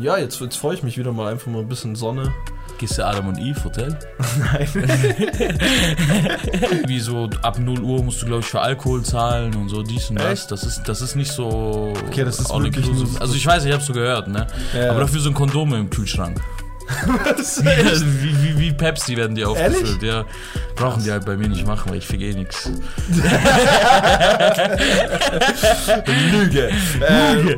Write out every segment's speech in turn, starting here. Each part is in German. Ja, jetzt freue ich mich wieder mal, einfach mal ein bisschen Sonne. Gehst du Adam und Eve Hotel? Nein. Wie so ab 0 Uhr musst du, glaube ich, für Alkohol zahlen und so dies und das. Das ist nicht so... Okay, das ist wirklich... Also ich weiß, ich habe es so gehört, ne? Ja. Aber dafür sind Kondome im Kühlschrank. Was? Wie Pepsi werden die aufgefüllt, ja. Brauchen die halt bei mir nicht machen, weil ich fick eh nix. Lüge.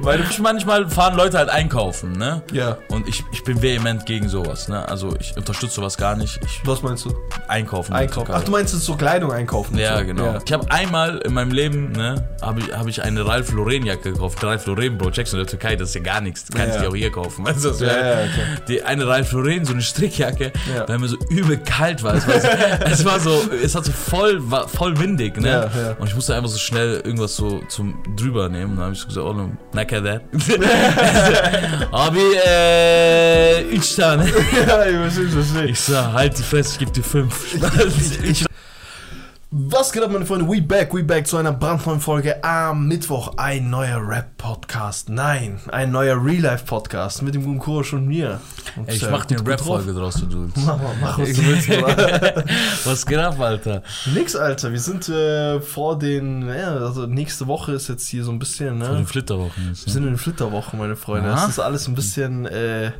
Weil manchmal fahren Leute halt einkaufen, ne? Ja. Und ich bin vehement gegen sowas, ne? Also ich unterstütze sowas gar nicht. Was meinst du? Einkaufen. Ach, du meinst so Kleidung einkaufen? Ja, so. Genau. Ja. Ich habe einmal in meinem Leben, ne, habe ich eine Ralph Lauren Jacke gekauft. Ralph Lauren, Bro, checkst du in der Türkei, das ist ja gar nichts. Kannst du die auch hier kaufen. Weißt du, okay. Die eine Ralph Lauren, so eine Strickjacke, weil mir so übel kalt war. Es war so voll windig, ne? Ja. Und ich musste einfach so schnell irgendwas so zum drüber nehmen. Und dann habe ich so gesagt, oh, naked that. Abi, 3 tane. Ja, ich verstehe. Ich sag, halt die Fresse, ich gebe dir 5. Was geht ab, meine Freunde? We back zu einer brandneuen Folge am Mittwoch. Ein neuer Rap-Podcast. Nein, ein neuer Real-Life-Podcast mit dem guten Kuro und mir. Und ich mach dir eine Rap-Folge draus, wenn du willst. Mach was du willst. Was geht ab, Alter? Nix, Alter. Wir sind vor den... also nächste Woche ist jetzt hier so ein bisschen... Ne? Vor den Flitterwochen. Wir sind in den Flitterwochen, meine Freunde. Aha. Das ist alles ein bisschen, wie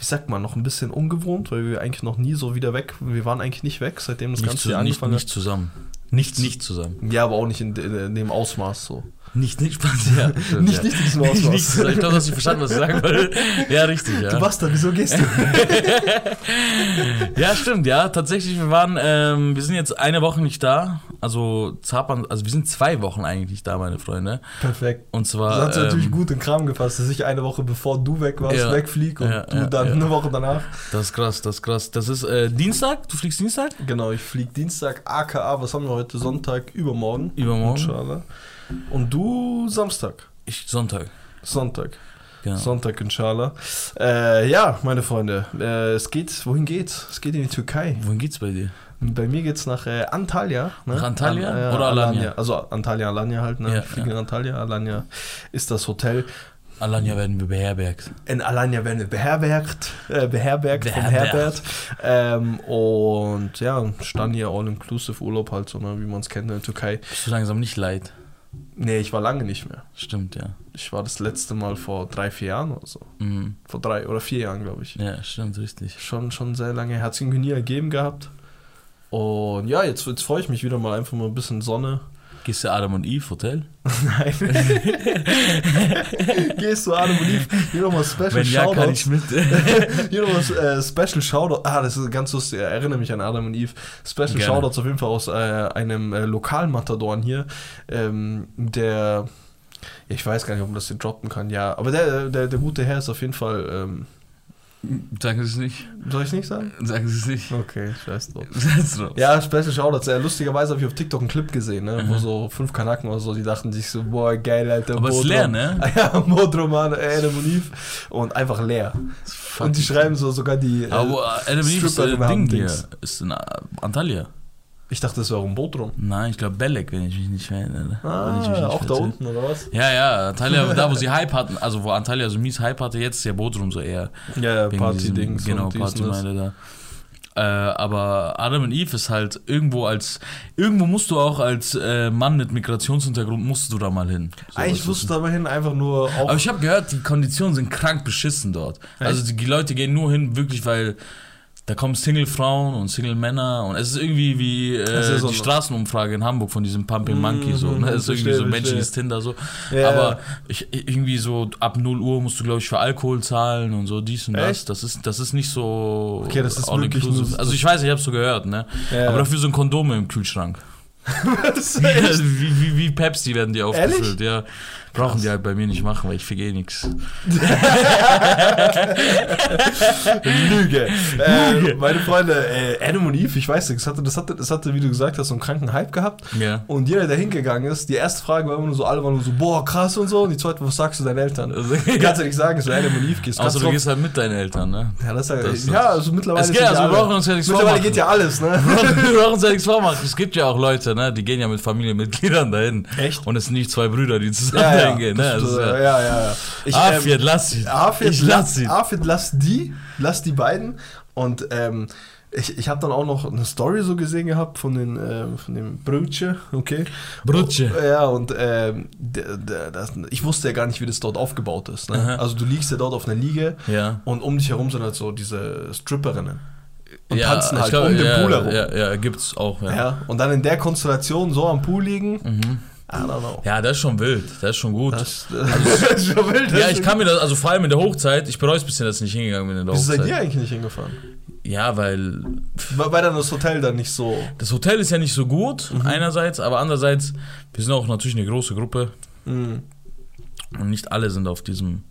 sagt man, noch ein bisschen ungewohnt, weil wir eigentlich noch nie so wieder weg... Wir waren eigentlich nicht weg, seitdem das ganze Jahr angefangen hat. Nicht zusammen. Nicht zusammen. Ja, aber auch nicht in dem Ausmaß so. Nicht Spaß, ja. Nicht in diesem Ausmaß. Nicht zusammen. Ich glaube, du hast nicht verstanden, was ich sagen wollte. Ja, richtig, ja. Du Bastard, wieso gehst du? Ja, stimmt, ja. Tatsächlich, wir sind jetzt eine Woche nicht da. Also wir sind 2 Wochen eigentlich da, meine Freunde. Perfekt. Und zwar... Das hat natürlich gut in Kram gefasst, dass ich eine Woche bevor du weg warst, wegfliege und du dann eine Woche danach. Das ist krass. Das ist Dienstag? Du fliegst Dienstag? Genau, ich fliege Dienstag, aka, was haben wir heute? Sonntag, übermorgen. Inshallah. Und du Samstag? Ich Sonntag. Genau. Sonntag, inshallah. Ja, meine Freunde, wohin geht's? Es geht in die Türkei. Wohin geht's bei dir? Bei mir geht's nach Antalya. Ne? Nach Antalya oder Alanya? Also Alanya halt. Ne? Ja, ich fliege in Antalya. Alanya ist das Hotel. Alanya werden wir beherbergt. In Alanya werden wir beherbergt. Und ja, stand hier All-Inclusive Urlaub halt so, ne? Wie man es kennt in der Türkei. Bist du langsam nicht leid? Nee, ich war lange nicht mehr. Stimmt, ja. Ich war das letzte Mal vor 3-4 Jahren oder so. Mhm. Vor 3 oder 4 Jahren, glaube ich. Ja, stimmt, richtig. Schon sehr lange. Hat es irgendwie nie ergeben gehabt. Und ja, jetzt freue ich mich wieder mal, einfach mal ein bisschen Sonne. Gehst du Adam und Eve Hotel? Nein. Gehst du Adam und Eve? Hier nochmal Special Shoutout. Wenn ja, kann ich mit. Hier nochmal Special Shoutout. Ah, das ist ganz lustig. Ich erinnere mich an Adam und Eve. Special Shoutouts auf jeden Fall aus einem Lokalmatadoren hier, der... Ich weiß gar nicht, ob man das hier droppen kann. Ja, aber der gute Herr ist auf jeden Fall... Sagen Sie es nicht. Soll ich nicht sagen? Sagen Sie es nicht. Okay, scheiß drauf. Ja, Special Shoutouts. Lustigerweise habe ich auf TikTok einen Clip gesehen, ne, wo so 5 Kanaken oder so, die dachten sich so, boah, geil, Alter. Aber es ist leer, ne? Ja, Bodrum, Adam und Eve. Und einfach leer. Und die schreiben so sogar die aber Adam und Eve ist Ding hier. Ist in Antalya. Ich dachte, das wäre auch ein Bodrum. Nein, ich glaube Belek, wenn ich mich nicht erinnere. Auch da unten, oder was? Ja, Antalya, da wo sie Hype hatten, also wo Antalya so mies Hype hatte, jetzt ist ja Bodrum so eher. Ja, Party-Dings. Genau, Party-Meile da. Aber Adam und Eve ist halt irgendwo musst du auch als Mann mit Migrationshintergrund, musst du da mal hin. So, eigentlich musst du da mal hin, einfach nur auch. Aber ich habe gehört, die Konditionen sind krank beschissen dort. Echt? Also die Leute gehen nur hin, wirklich, weil... Da kommen Single-Frauen und Single-Männer und es ist irgendwie wie die Straßenumfrage in Hamburg von diesem Pumping Monkey so. Ne? Es ist irgendwie so menschliches Tinder so. Ja. Aber irgendwie so ab 0 Uhr musst du, glaube ich, für Alkohol zahlen und so dies und das. Das ist nicht so... Okay, das ist wirklich nur... Also ich weiß, ich habe es so gehört, ne? Ja. Aber dafür sind Kondome im Kühlschrank. Wie Pepsi werden die aufgefüllt, ja. Brauchen die halt bei mir nicht machen, weil ich fick eh nix. Lüge. Meine Freunde, Adam und Eve, ich weiß nicht, das hatte, wie du gesagt hast, so einen kranken Hype gehabt. Yeah. Und jeder, der hingegangen ist, die erste Frage war immer nur so, alle waren nur so, boah, krass und so. Und die zweite, was sagst du deinen Eltern? Also, kannst ja nicht sagen, dass du Adam und Eve gehst. Außer du gehst halt mit deinen Eltern, ne? Ja, also mittlerweile... Es geht, also wir brauchen uns ja nichts vormachen. Mittlerweile geht ja alles, ne? Wir brauchen uns ja nichts vormachen. Es gibt ja auch Leute, ne? Die gehen ja mit Familienmitgliedern dahin. Echt? Und es sind nicht 2 Brüder, die zusammen... Ja, denke. Ne? Also, ja. Afid, lass ihn. Afid, lass die beiden. Und ich habe dann auch noch eine Story so gesehen gehabt von dem Brötchen, okay? Brötchen. Ja, und ich wusste ja gar nicht, wie das dort aufgebaut ist. Ne? Also du liegst ja dort auf einer Liege und um dich herum sind halt so diese Stripperinnen. Und tanzen halt um den Pool herum. Ja, gibt's auch. Ja. Und dann in der Konstellation so am Pool liegen, I don't know. Ja, das ist schon wild, das ist schon gut. Das ist schon wild. Ja, ich kann mir das, also vor allem in der Hochzeit, ich bereue es ein bisschen, dass ich nicht hingegangen bin in der Hochzeit. Wieso seid ihr eigentlich nicht hingefahren? Ja, weil dann das Hotel dann nicht so... Das Hotel ist ja nicht so gut, einerseits, aber andererseits, wir sind auch natürlich eine große Gruppe und nicht alle sind auf diesem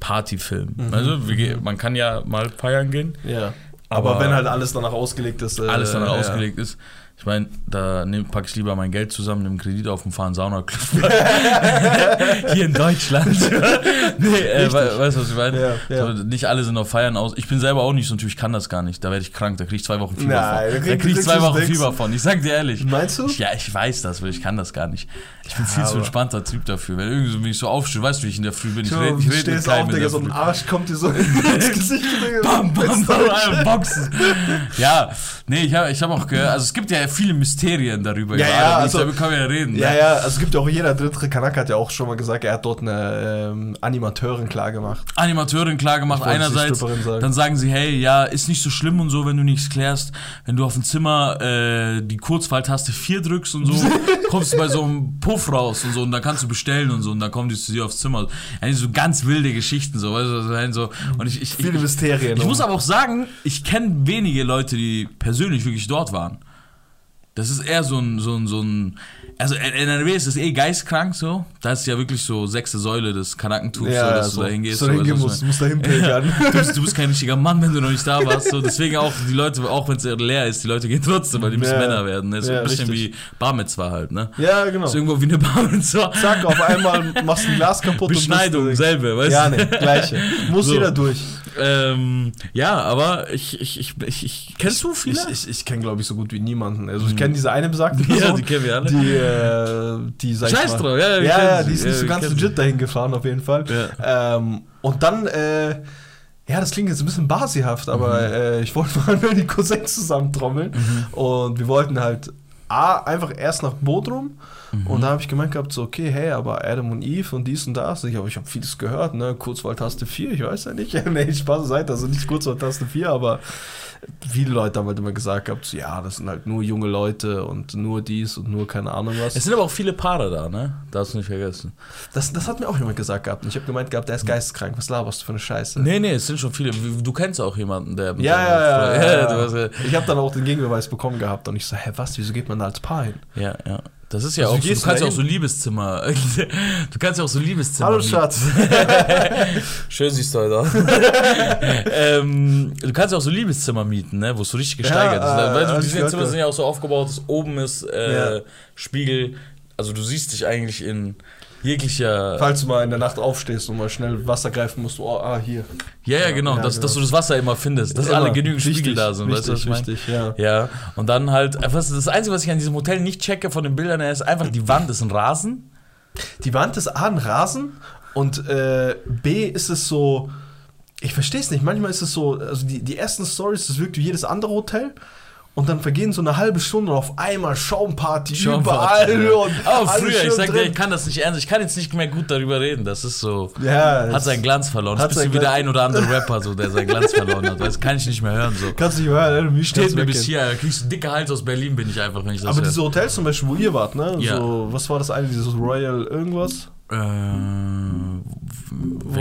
Partyfilm. Also man kann ja mal feiern gehen. Ja. Aber wenn halt alles danach ausgelegt ist... alles danach ausgelegt ist. Ich meine, da packe ich lieber mein Geld zusammen, nehme Kredit auf und fahre einen Saunaclub. Hier in Deutschland. Weißt du, was ich meine? Ja. So, nicht alle sind auf Feiern aus. Ich bin selber auch nicht so ein Typ, ich kann das gar nicht. Da werde ich krank, da kriege ich 2 Wochen Fieber von. Da kriege ich 2 Wochen Fieber von. Ich sag dir ehrlich. Meinst du? Ja, ich weiß das, weil ich kann das gar nicht. Ich bin viel zu entspannter Typ dafür. Wenn irgendwie so, wenn ich so aufstehe, weißt du, wie ich in der Früh bin. Ich rede mit keinem. Digga, so ein Arsch kommt dir so ins Gesicht. Bam, bam, bam, Boxen. Ja, nee, ich hab auch gehört, also es gibt ja viele Mysterien darüber. Ja, also, darüber können wir ja reden. Ja, ne? Ja, also es gibt ja auch jeder dritte Kanaka hat ja auch schon mal gesagt, er hat dort eine Animateurin klar gemacht. Einerseits, dann sagen sie, hey, ja, ist nicht so schlimm und so, wenn du nichts klärst. Wenn du auf dem Zimmer die Kurzwahltaste 4 drückst und so, kommst du bei so einem Puff raus und so und dann kannst du bestellen und so und dann kommen die zu dir aufs Zimmer. Also so ganz wilde Geschichten, so, weißt du, so. Und ich viele Mysterien. Ich muss aber auch sagen, ich kenne wenige Leute, die persönlich wirklich dort waren. Das ist eher so ein also NRW ist das geistkrank so. Das ist ja wirklich so 6. Säule des Kanakentums, ja, so, dass du da hingehst. So musst du dahin pilgern. Du bist kein richtiger Mann, wenn du noch nicht da warst. So. Deswegen auch die Leute, auch wenn es leer ist, die Leute gehen trotzdem, weil die müssen Männer werden. Ne? So ein bisschen richtig. Wie Bar Mitzwa halt. Ne? Ja, genau. So irgendwo wie eine Bar Mitzwa. Zack, auf einmal machst du ein Glas kaputt. Beschneidung, und selbe, weißt du? Ja, ne, gleiche. Muss so. Jeder durch. Ja, aber ich kennst du viele? Ich kenne, glaube ich, so gut wie niemanden. Also ich kenne diese eine besagte Person. Ja, die kennen wir alle. Die Scheiß drauf, die ist nicht so ganz legit dahin gefahren, auf jeden Fall. Ja. Und dann, das klingt jetzt ein bisschen basihaft, aber ich wollte mal nur die Cousins zusammentrommeln. Und wir wollten halt einfach erst nach Bodrum. Und da habe ich gemeint gehabt, so, okay, hey, aber Adam und Eve und dies und das. Ich habe vieles gehört, ne? Kurzwahltaste 4, ich weiß ja nicht. Nee, Spaß beiseite, also nicht Kurzwahltaste 4, aber viele Leute haben halt immer gesagt gehabt, so, ja, das sind halt nur junge Leute und nur dies und nur keine Ahnung was. Es sind aber auch viele Paare da, ne? Darfst du nicht vergessen. Das hat mir auch jemand gesagt gehabt. Ich habe gemeint gehabt, der ist geisteskrank. Was laberst du für eine Scheiße? Nee, es sind schon viele. Du kennst auch jemanden, der... Ja. Ich habe dann auch den Gegenbeweis bekommen gehabt und ich so, hä, was, wieso geht man da als Paar hin? Ja. Das ist ja also auch so, du kannst ja auch so Liebeszimmer. Hallo Schatz. Schön siehst du heute aus. Du kannst ja auch so Liebeszimmer mieten, ne, wo es so richtig gesteigert ist. Weil diese Zimmer sind ja auch so aufgebaut, dass oben ist Spiegel, also du siehst dich eigentlich in jeglicher... Falls du mal in der Nacht aufstehst und mal schnell Wasser greifen musst, hier. Ja, genau, dass du das Wasser immer findest, dass alle genügend Spiegel da sind, weißt du, was ich meine? Ja, und dann halt, das Einzige, was ich an diesem Hotel nicht checke von den Bildern, ist einfach, die Wand ist ein Rasen. Die Wand ist A, ein Rasen und B, ist es so, ich verstehe es nicht, manchmal ist es so, also die ersten Stories, das wirkt wie jedes andere Hotel. Und dann vergehen so eine halbe Stunde und auf einmal Schaumparty überall. Ja. Früher, ich sag dir, ich kann das nicht ernst, ich kann jetzt nicht mehr gut darüber reden, das ist so, hat seinen Glanz verloren. Das ist ein bisschen wie der ein oder andere Rapper, so, der seinen Glanz verloren hat, das kann ich nicht mehr hören. So. Kannst du nicht mehr hören, wie steht mir bis hier, kriegst du dicke Hals aus Berlin, bin ich einfach, wenn ich das höre. Aber diese Hotels zum Beispiel, wo ihr wart, ne? Ja. So, was war das eine, dieses Royal irgendwas? Wo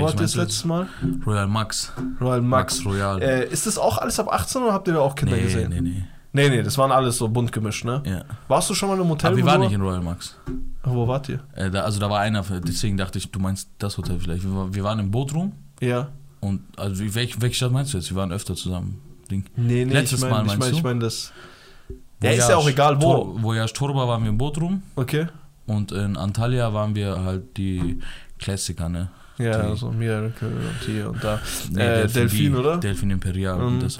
war das letztes Mal? Royal Max. Royal. Ist das auch alles ab 18 oder habt ihr da auch Kinder gesehen? Nee, das waren alles so bunt gemischt, ne? Ja. Warst du schon mal im Hotel? Aber wir waren nicht in Royal Max. Wo wart ihr? Da war einer, deswegen dachte ich, du meinst das Hotel vielleicht. Wir waren im Bodrum. Ja. Und, also, welche Stadt meinst du jetzt? Wir waren öfter zusammen. Nee, letztes Mal meinst du? Ich meine das... Ja, ist ja auch egal, wo. Voyage Torba waren wir im Bodrum. Okay. Und in Antalya waren wir halt die Klassiker, ne? Ja, so also Mirke und hier und da. Nee, Delfin, oder? Delfin Imperial. Das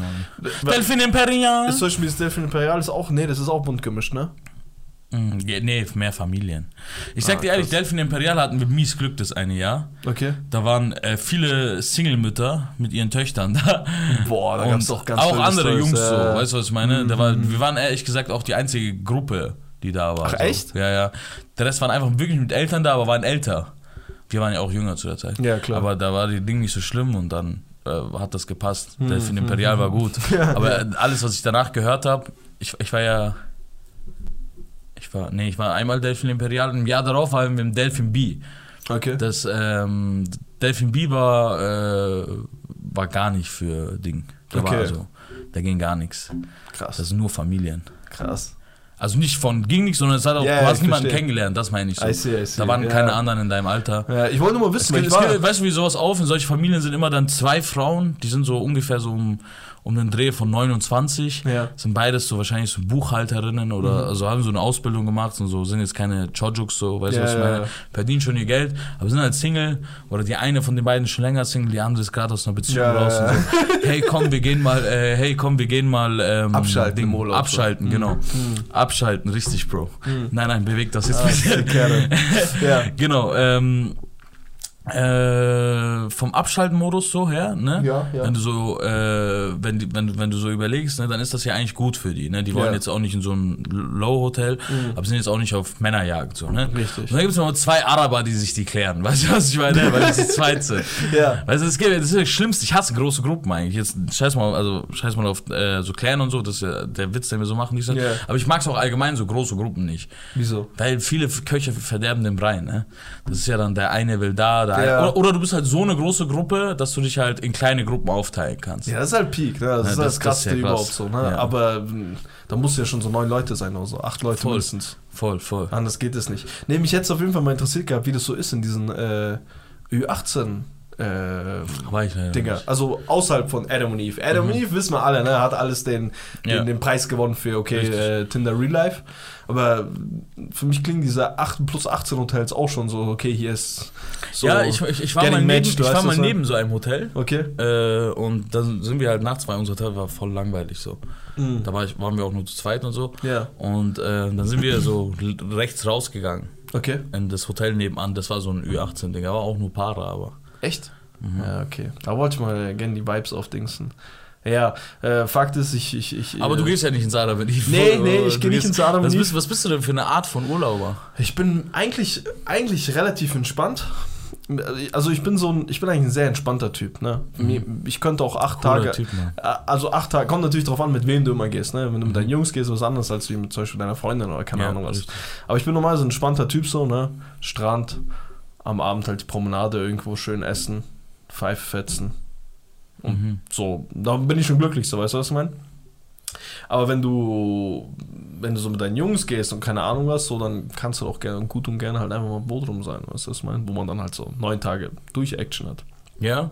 Delfin Imperial! Ist zum Beispiel das Delfin Imperial, das ist auch bunt gemischt, ne? Nee, mehr Familien. Ich sag dir ehrlich, Delfin Imperial hatten mit mies Glück das eine Jahr. Okay. Da waren viele Single-Mütter mit ihren Töchtern da. Boah, da gab's auch ganz viele. Auch andere Stories, Jungs, so, weißt du, was ich meine? Wir waren ehrlich gesagt auch die einzige Gruppe, die da war. Ach, so. Echt? Ja, ja. Der Rest waren einfach wirklich mit Eltern da, aber waren älter. Wir waren ja auch jünger zu der Zeit. Ja, klar. Aber da war die Ding nicht so schlimm und dann hat das gepasst. Delfin Imperial war gut. Ja, aber alles, was ich danach gehört habe, ich war einmal Delfin Imperial und im Jahr darauf waren wir im Delfin B. Okay. Das Delfin B war gar nicht für Ding. Da war also, da ging gar nichts. Krass. Das sind nur Familien. Krass. Also nicht von ging nichts, sondern es hat auch, du hast niemanden kennengelernt, das meine ich so. I see. Da waren keine anderen in deinem Alter. Ja, ich wollte nur mal wissen, weißt du, wie sowas auf? In solchen Familien sind immer dann zwei Frauen, die sind so ungefähr so um den Dreh von 29, sind beides so wahrscheinlich so Buchhalterinnen oder also haben so eine Ausbildung gemacht und so, sind jetzt keine Chojuks, so, weißt du, was ich meine? Verdienen schon ihr Geld, aber sind halt Single oder die eine von den beiden schon länger Single, die haben das gerade aus einer Beziehung raus und so. Hey, komm, wir gehen mal abschalten, genau. Abschalten, richtig, Bro. Nein, bewegt das jetzt ein bisschen. Ja. Genau, vom Abschaltmodus so her, ne? Ja. Wenn du so, wenn du so überlegst, ne, dann ist das ja eigentlich gut für die, ne? Die wollen jetzt auch nicht in so ein Low-Hotel, aber sind jetzt auch nicht auf Männerjagd, so, ne? Richtig. Und dann gibt's noch zwei Araber, die sich die klären, weißt du, was ich meine? Weil das ist Zweite. Weißt du, das ist das Schlimmste, ich hasse große Gruppen eigentlich. Jetzt scheiß mal auf so klären und so, das ist ja der Witz, den wir so machen, aber ich mag's auch allgemein so große Gruppen nicht. Wieso? Weil viele Köche verderben den Brei, ne? Das ist ja dann, der eine will da. Oder du bist halt so eine große Gruppe, dass du dich halt in kleine Gruppen aufteilen kannst. Ja, das ist halt Peak, ne? Das ist das Krasseste überhaupt so, ne? Ja. Aber da musst du ja schon so 9 Leute sein oder so, 8 Leute mindestens. Voll. Anders geht es nicht. Nee, mich hätte es auf jeden Fall mal interessiert gehabt, wie das so ist in diesen Ü18 Dinger. Also außerhalb von Adam und Eve. Adam und Eve wissen wir alle, ne? Hat alles den Preis gewonnen für, Tinder Real Life. Aber für mich klingen diese 8 plus 18 Hotels auch schon so, okay, hier ist so. Ja, ich war mal neben so einem Hotel. Okay. Und dann sind wir halt nachts, weil unser Hotel war voll langweilig so. Da waren wir auch nur zu zweit und so. Ja. Und dann sind wir so rechts rausgegangen. Okay. In das Hotel nebenan, das war so ein Ü18-Ding, aber auch nur Paare, aber. Echt? Mhm. Ja, okay. Da wollte ich mal gerne die Vibes aufdingsen. Ja, Fakt ist, ich... Aber du gehst ja nicht ins Adam und Eve. Nee, ich gehe nicht ins Adam und Eve. Was bist du denn für eine Art von Urlauber? Ich bin eigentlich relativ entspannt. Also ich bin eigentlich ein sehr entspannter Typ, ne? Ich könnte auch 8 Cooler Tage... Typ, ne? Also 8 Tage, kommt natürlich drauf an, mit wem du immer gehst, ne? Wenn du mit deinen Jungs gehst, ist was anderes, als wie mit zum Beispiel deiner Freundin oder keine Ahnung was. Aber ich bin normal so ein entspannter Typ so, ne? Strand, am Abend halt Promenade, irgendwo schön essen, Pfeife fetzen. Und so, da bin ich schon glücklich, so, weißt du, was ich meine? Aber wenn du so mit deinen Jungs gehst und keine Ahnung was, so, dann kannst du auch gerne gut und gerne halt einfach mal Bodrum sein, weißt du, was ich meine? Wo man dann halt so 9 Tage durch Action hat. Ja.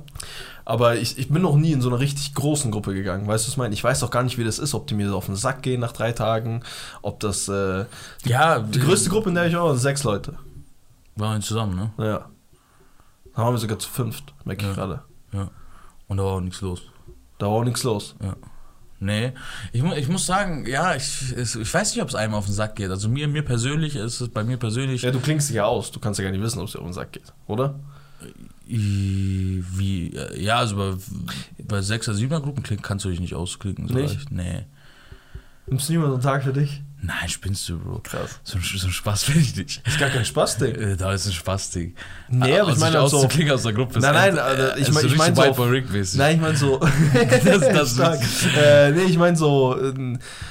Aber ich bin noch nie in so einer richtig großen Gruppe gegangen, weißt du, was ich meine? Ich weiß auch gar nicht, wie das ist, ob die mir so auf den Sack gehen nach 3 Tagen, ob das, die größte Gruppe, in der ich war, waren 6 Leute. Waren wir zusammen, ne? Ja. Dann waren wir sogar zu 5, merke ich gerade. Ja. Und da war auch nichts los. Ja. Nee. Ich muss sagen, ja, ich weiß nicht, ob es einem auf den Sack geht. Also mir persönlich ist es bei mir persönlich... Ja, du klingst dich ja aus. Du kannst ja gar nicht wissen, ob es dir auf den Sack geht, oder? Wie? Ja, also bei 6er, 7er Gruppen kannst du dich nicht ausklicken. So nicht? Nee. Nimmst du niemals einen Tag für dich? Nein, spinnst du, Bro. Krass. So ein Spaß finde ich nicht. Ist gar kein Spaß-Ding. Da ist ein Spaß-Ding. Nee, aber ich meine auch so... aus der Gruppe. Nein, also ich meine so...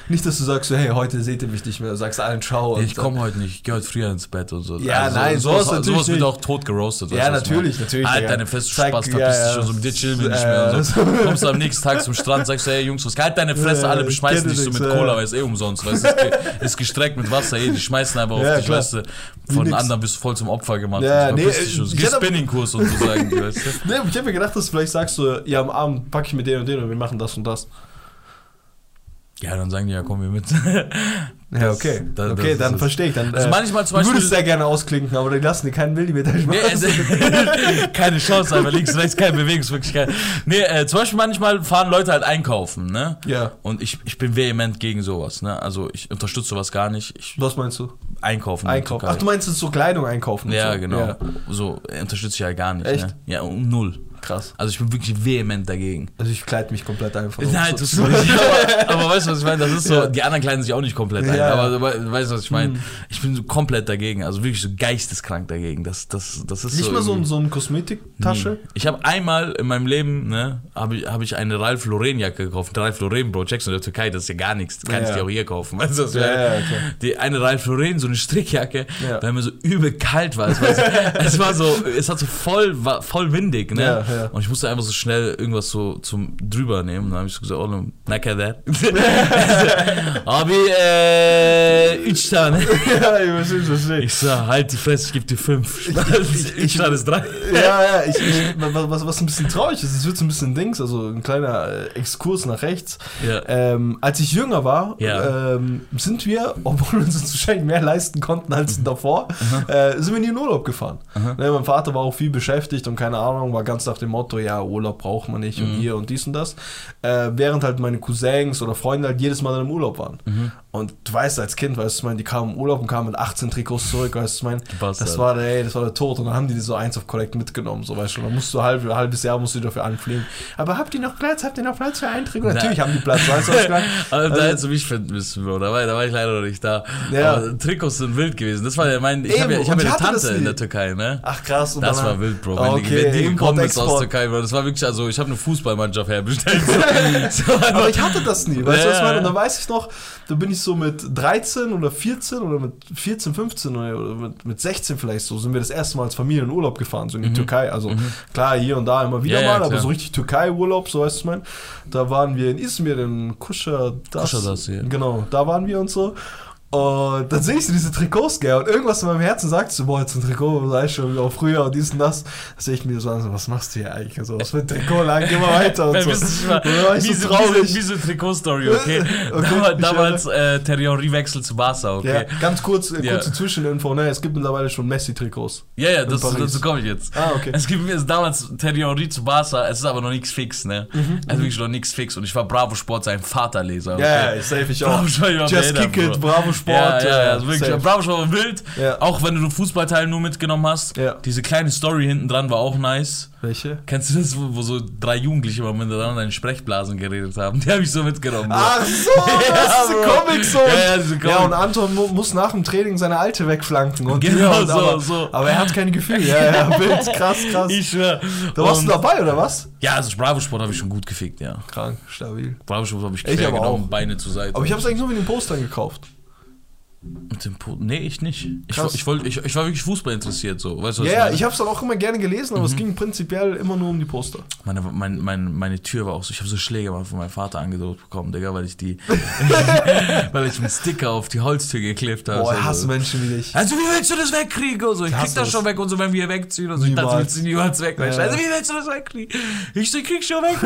nicht, dass du sagst, so, hey, heute seht ihr mich nicht mehr. Du sagst allen Ciao. Ich komme heute nicht. Ich gehe heute früher ins Bett und so. Ja, also, nein, sowas wird auch tot geroastet. Ja, natürlich. Alter, deine Fresse, Spaß, da bist du schon so mit dir chillen nicht mehr und so. Du kommst am nächsten Tag zum Strand, sagst du, hey, Jungs, was, halt deine Fresse, alle beschmeißen dich so mit Cola, weil es eh umsonst, weißt du? Ist gestreckt mit Wasser, die schmeißen einfach auf dich, weißt du, von anderen bist du voll zum Opfer gemacht. Ja, nee, geh Spinning-Kurs und so sagen, weißt du. Nee, ich hab mir gedacht, dass du vielleicht sagst, am Abend packe ich mit den und den und wir machen das und das. Ja, dann sagen die, ja, kommen wir mit. Ja, okay. Okay, dann verstehe ich. Dann, also manchmal zum Beispiel, du würdest ja gerne ausklinken, aber die lassen dir keinen Millimeter. Nee, also, keine Chance, einfach links, rechts, keine Bewegungsmöglichkeit. Nee, zum Beispiel manchmal fahren Leute halt einkaufen, ne? Ja. Und ich bin vehement gegen sowas, ne? Also ich unterstütze sowas gar nicht. Was meinst du? Einkaufen. Ach, du meinst so Kleidung einkaufen? Ja, so. Genau. Ja. So unterstütze ich ja gar nicht. Echt? Ne? Ja, um null. Krass. Also ich bin wirklich vehement dagegen. Also ich kleide mich komplett einfach. Nein, das ist nicht. Aber weißt du, was ich meine? Das ist so, ja. Die anderen kleiden sich auch nicht komplett ein. Ja. Aber weißt du, was ich meine? Ich bin so komplett dagegen, also wirklich so geisteskrank dagegen. Das ist nicht so mal so eine Kosmetiktasche? Nee. Ich habe einmal in meinem Leben, ne, hab ich eine Ralph Lauren Jacke gekauft. Ralph Lauren, Bro, checkst du in der Türkei, das ist ja gar nichts. Du kannst die auch hier kaufen. Weißt du, was ich meine? Ja, okay. Eine Ralph Lauren, so eine Strickjacke, weil mir so übel kalt war. Es war so, es hat so voll windig, ne? Ja. Ja. Und ich musste einfach so schnell irgendwas so zum drüber nehmen. Dann habe ich so gesagt, oh, nacker that. Abi, 3 Sterne. Ja, ich weiß nicht, was ich sag, halt die Fresse, ich gebe dir 5. 3 Sterne ist 3. Ja, was ein bisschen traurig ist, es wird so ein bisschen Dings, also ein kleiner Exkurs nach rechts. Ja. Als ich jünger war, sind wir, obwohl wir uns wahrscheinlich mehr leisten konnten als davor, sind wir nie in Urlaub gefahren. Ne, mein Vater war auch viel beschäftigt und keine Ahnung, war ganz nach dem Motto, ja, Urlaub braucht man nicht und hier und dies und das. Während halt meine Cousins oder Freunde halt jedes Mal dann im Urlaub waren. Mhm. Und du weißt, als Kind, weißt du, ich meine, die kamen im Urlaub und kamen mit 18 Trikots zurück, weißt du, ich meine, das war der Tod. Und dann haben die so eins auf Collect mitgenommen, so, weißt du, dann musst du ein halbes Jahr musst du dafür anfliegen. Aber habt ihr noch Platz für einen Trikot? Natürlich haben die Platz, weißt du, was ich meine? Also, da hättest du mich finden müssen, Bro, da war ich leider noch nicht da. Ja. Aber Trikots sind wild gewesen, das war ja mein, ich hab ja eine Tante in der Türkei, ne? Ach krass. Und das war wild, Bro, wenn die gekommen ist aus Türkei, Bro, das war wirklich, also, ich habe eine Fußballmannschaft herbestellt. Aber ich hatte das nie, weißt du, was ich meine? Und dann weiß ich noch, da bin ich so mit 13 oder 14 oder mit 14, 15 oder mit 16 vielleicht so, sind wir das erste Mal als Familie in Urlaub gefahren, so in die Türkei. Also klar, hier und da immer wieder aber so richtig Türkei-Urlaub, so heißt es, mein. Da waren wir in Izmir, in Kuşadası. Ja. Genau, da waren wir und so. Und dann sehe ich so diese Trikots, gell, und irgendwas in meinem Herzen sagt so, boah, jetzt ein Trikot, sei schon, auch früher und dies und das. Da sehe ich mir so an, so, was machst du hier eigentlich? Also, was für ein Trikot, lang, geh mal weiter und so. Wie so Trikot-Story, okay? Okay, damals Thierry Henry wechselt zu Barca, okay? Ja, ganz kurz, kurze Zwischeninfo, ne, es gibt mittlerweile schon Messi-Trikots. Ja, ja, dazu komme ich jetzt. Ah, okay. Es ist damals Thierry Henry zu Barca, es ist aber noch nichts fix, ne? Also wirklich noch nichts fix und ich war Bravo Sport sein Vaterleser. Okay? Ja, ich safe ich auch. Just kick it, Bravo Sport. Ja, also wirklich, Bravo Sport war wild. Ja. Auch wenn du Fußballteil nur mitgenommen hast. Ja. Diese kleine Story hinten dran war auch nice. Welche? Kennst du das, wo so 3 Jugendliche mal miteinander in Sprechblasen geredet haben? Die habe ich so mitgenommen. Bro. Ach so, das ist ein Comic so. Ja, und Anton muss nach dem Training seine Alte wegflanken. Und genau und so, aber er hat keine Gefühle. Ja, wild, krass. Ich schwör. Da warst du dabei, oder was? Ja, also Bravo Sport habe ich schon gut gefickt, ja. Krank, stabil. Bravo Sport habe ich quer genommen, Beine zur Seite. Aber ich habe es eigentlich nur mit den Postern gekauft. Mit dem Nee, ich nicht. Ich war wirklich Fußball interessiert. So. Weißt du, was ich hab's dann auch immer gerne gelesen, aber es ging prinzipiell immer nur um die Poster. Meine Tür war auch so, ich habe so Schläge mal von meinem Vater angedroht bekommen, Digga, weil ich einen Sticker auf die Holztür geklebt habe. Boah, ich hasse Menschen wie dich. Also, wie willst du das wegkriegen? Und so, ich krieg das schon weg und so, wenn wir wegziehen. Und so, ich willst du niemals weg. Ja. Also, wie willst du das wegkriegen? Ich so, ich krieg schon weg.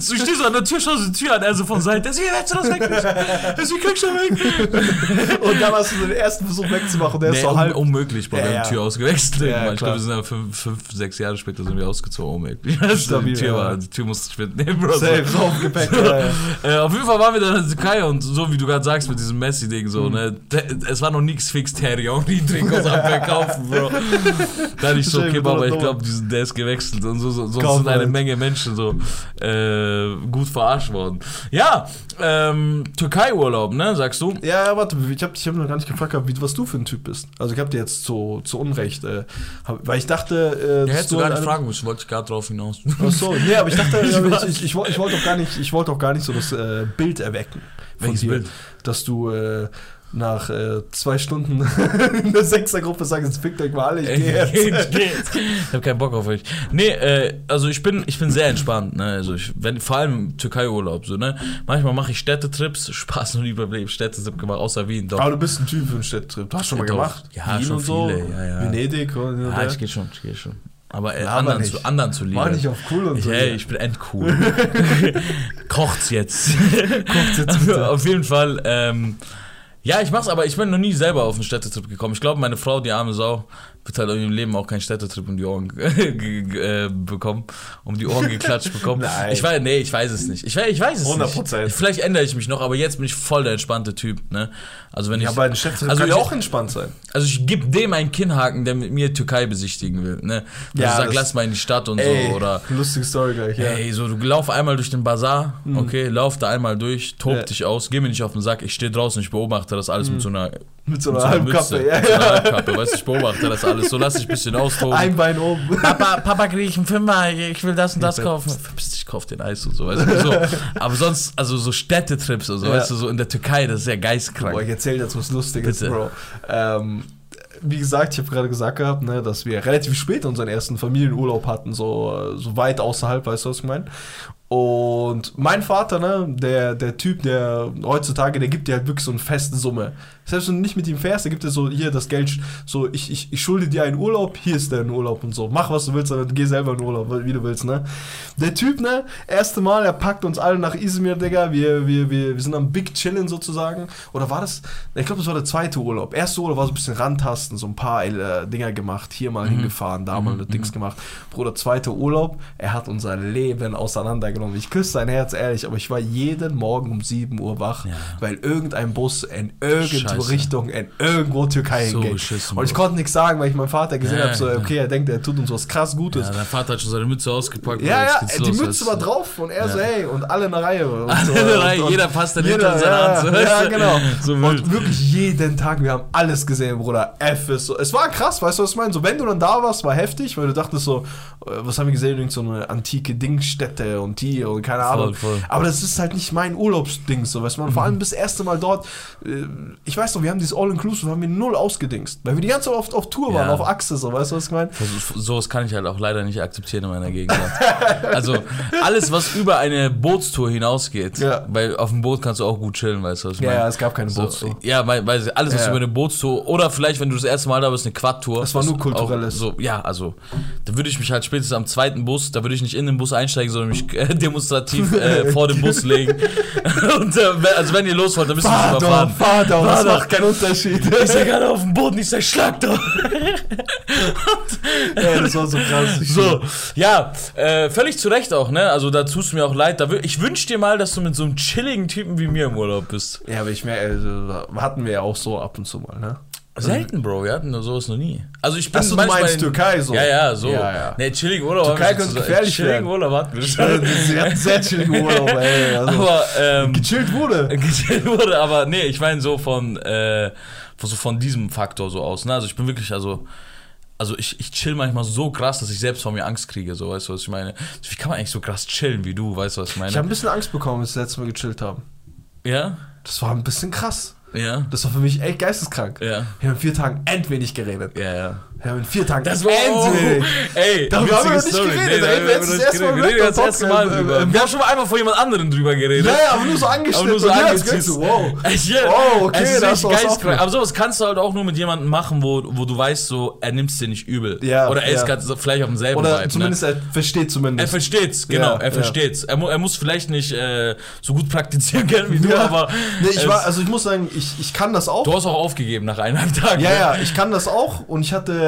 So, ich stehe so an der Tür, schau so die Tür an, also von Seite. Wie willst du das wegkriegen? Ich krieg schon weg. Und dann hast du den ersten Versuch wegzumachen, der ist so halb. Unmöglich, bei der Tür ausgewechselt. Ja, ich glaube, wir sind ja 5, 6 Jahre später sind wir ausgezogen. Unmöglich. Die Tür musste ich mitnehmen, Bro. Safe, so auf Gepäck. Auf jeden Fall waren wir dann in der Türkei und so, wie du gerade sagst, mit diesem Messi-Ding so, ne? Es war noch nichts fix, Terry, auch die Trikots am Verkaufen, Bro. Da nicht so, okay, aber ich glaube, der ist gewechselt und so. Sonst sind eine Menge Menschen so gut verarscht worden. Ja, Türkei-Urlaub, ne, sagst du? Ja, warte, ich hab noch gar nicht gefragt, was du für ein Typ bist. Also ich hab dir jetzt zu Unrecht, weil ich dachte... hättest du gar nicht fragen müssen, wollte ich gerade drauf hinaus. Ach so, nee, aber ich dachte, ich wollte auch gar nicht so das Bild erwecken. Welches Bild? Dass du... nach 2 Stunden in der 6er-Gruppe sagen, jetzt fickt euch mal alle, ich gehe jetzt. Ich hab keinen Bock auf euch. Nee, also ich bin sehr entspannt, ne? Also vor allem im Türkei-Urlaub, so, ne? Manchmal mache ich Städtetrips, Spaß und überleben, Städtetrip gemacht, außer Wien. Doch. Aber du bist ein Typ für einen Städtetrip, du hast schon mal gemacht. Ja, Wien schon und viele, so. Ja. Venedig. Und ich geh schon. Aber anderen zu lieben. War nicht auf cool und so. Hey, ich bin endcool. Kocht's jetzt. Kocht's jetzt bitte. Auf jeden Fall. Ja, ich mach's, aber ich bin noch nie selber auf einen Städtetrip gekommen. Ich glaube, meine Frau, die arme Sau, wird halt in ihrem Leben auch keinen Städtetrip um die Ohren bekommen. Um die Ohren geklatscht bekommen. Nein. Ich weiß es nicht. Ich weiß es 100%. Nicht. Vielleicht ändere ich mich noch, aber jetzt bin ich voll der entspannte Typ. Ne? Also wenn ja, aber ein Städtetrip kann ja auch entspannt sein. Also ich gebe dem einen Kinnhaken, der mit mir Türkei besichtigen will. Ne? Ja, ich sag, lass mal in die Stadt und so. Oder lustige Story gleich, ja. Ey, so, du lauf einmal durch den Bazar, okay, lauf da einmal durch, tob dich aus, geh mir nicht auf den Sack, ich stehe draußen, ich beobachte das alles mit so einer Halbkappe, Mütze, mit so einer Halbkappe, weißt du, ich beobachte das alles, so lass dich ein bisschen austoben. Ein Bein oben. Papa, krieg ich einen Fünfer, ich will das und das kaufen. Verpiss dich, ich kauf den Eis und so, weißt du, so. Aber sonst, also so Städtetrips und so, weißt du, so in der Türkei, das ist ja geistkrank. Boah, ich erzähl dazu was Lustiges, Bro. Wie gesagt, ich habe gerade gesagt gehabt, ne, dass wir relativ spät unseren ersten Familienurlaub hatten, so weit außerhalb, weißt du, was ich meine? Und mein Vater, ne, der Typ, der heutzutage, der gibt dir halt wirklich so eine feste Summe. Selbst wenn du nicht mit ihm fährst, der gibt dir so, hier das Geld, so, ich schulde dir einen Urlaub, hier ist dein Urlaub und so. Mach, was du willst, aber geh selber in den Urlaub, wie du willst, ne. Der Typ, ne, erste Mal, er packt uns alle nach Izmir, Digga, wir sind am Big Chillen sozusagen. Oder war das, ich glaube, das war der zweite Urlaub. Erste Urlaub war so ein bisschen Randtasten, so ein paar Dinger gemacht, hier mal hingefahren, da mal Dings gemacht. Bruder, zweiter Urlaub, er hat unser Leben auseinandergebracht. Ich küsse sein Herz, ehrlich, aber ich war jeden Morgen um 7 Uhr wach, weil irgendein Bus in irgendeine Richtung, in irgendwo Türkei so ging. Und ich konnte nichts sagen, weil ich meinen Vater gesehen habe, so, okay, er denkt, er tut uns was krass Gutes. Ja, mein Vater hat schon seine Mütze ausgepackt. Die Mütze war drauf und er so, hey, und alle in der Reihe. Und alle in der Reihe, jeder passt dann hinter seine Hand. Ja, genau. So und wirklich jeden Tag, wir haben alles gesehen, Bruder. Es war krass, weißt du, was ich meine? So, wenn du dann da warst, war heftig, weil du dachtest so, was haben wir gesehen? Irgend so eine antike Dingstätte und und keine Ahnung. Voll. Aber das ist halt nicht mein Urlaubsding, so, weißt du, vor allem das erste Mal dort, ich weiß noch, wir haben dieses All-Inclusive, haben wir null ausgedingst, weil wir die ganze Zeit oft auf Tour waren, auf Achse, so, weißt du, was ich meine? So, das kann ich halt auch leider nicht akzeptieren in meiner Gegend. Also, alles, was über eine Bootstour hinausgeht, weil auf dem Boot kannst du auch gut chillen, weißt du, was ich meine? Ja, es gab keine Bootstour. So, ja, weil alles, was über eine Bootstour, oder vielleicht, wenn du das erste Mal da bist, eine Quad-Tour. Das war nur kulturelles. Auch, so, ja, also, da würde ich mich halt spätestens am zweiten Bus, da würde ich nicht in den Bus einsteigen, sondern mich demonstrativ vor dem Bus legen. Und, also wenn ihr los wollt, dann müsst ihr mich überfahren. Fahr doch, das macht keinen Unterschied. Ich sei gerade auf dem Boden, ich sei schlag doch. Ja, das war so krass. So, ja, völlig zu Recht auch, ne? Also da tust du mir auch leid. Ich wünsch dir mal, dass du mit so einem chilligen Typen wie mir im Urlaub bist. Ja, aber hatten wir ja auch so ab und zu mal, ne? Selten, Bro, wir hatten sowas noch nie. Also ich bin so meinst Türkei so. Ja. Nee, chillig Urlaub. Türkei könnte gefährlich werden. Chillig Urlaub hatten wir schon. Sie hatten sehr chillig Urlaub, ey. Also aber, gechillt wurde, aber nee, ich meine so von diesem Faktor so aus, ne? Also ich bin wirklich, also ich chill manchmal so krass, dass ich selbst vor mir Angst kriege, so, weißt du, was ich meine? Wie kann man eigentlich so krass chillen wie du, weißt du, was ich meine? Ich habe ein bisschen Angst bekommen, als wir das letzte Mal gechillt haben. Ja? Das war ein bisschen krass. Ja. Das war für mich echt geisteskrank. Ja. Wir haben in 4 Tagen endwenig geredet. Ja. Wir haben in 4 Tagen endwenig. Ey, darüber haben wir nicht geredet. Wir haben schon mal einmal vor jemand anderem drüber geredet. Ja, aber nur so angeschnitten. Wow, okay, das ist geisteskrank. Aber sowas kannst du halt auch nur mit jemandem machen, wo du weißt, so, er nimmt es dir nicht übel. Ja, oder er ist gerade vielleicht auf demselben Vibe. Oder zumindest, er versteht zumindest. Er versteht's, genau, er versteht's. Er muss vielleicht nicht so gut praktizieren können wie du, aber... Also ich muss sagen, ich kann das auch. Du hast auch aufgegeben nach 1,5 Tagen. Ja, ich kann das auch und ich hatte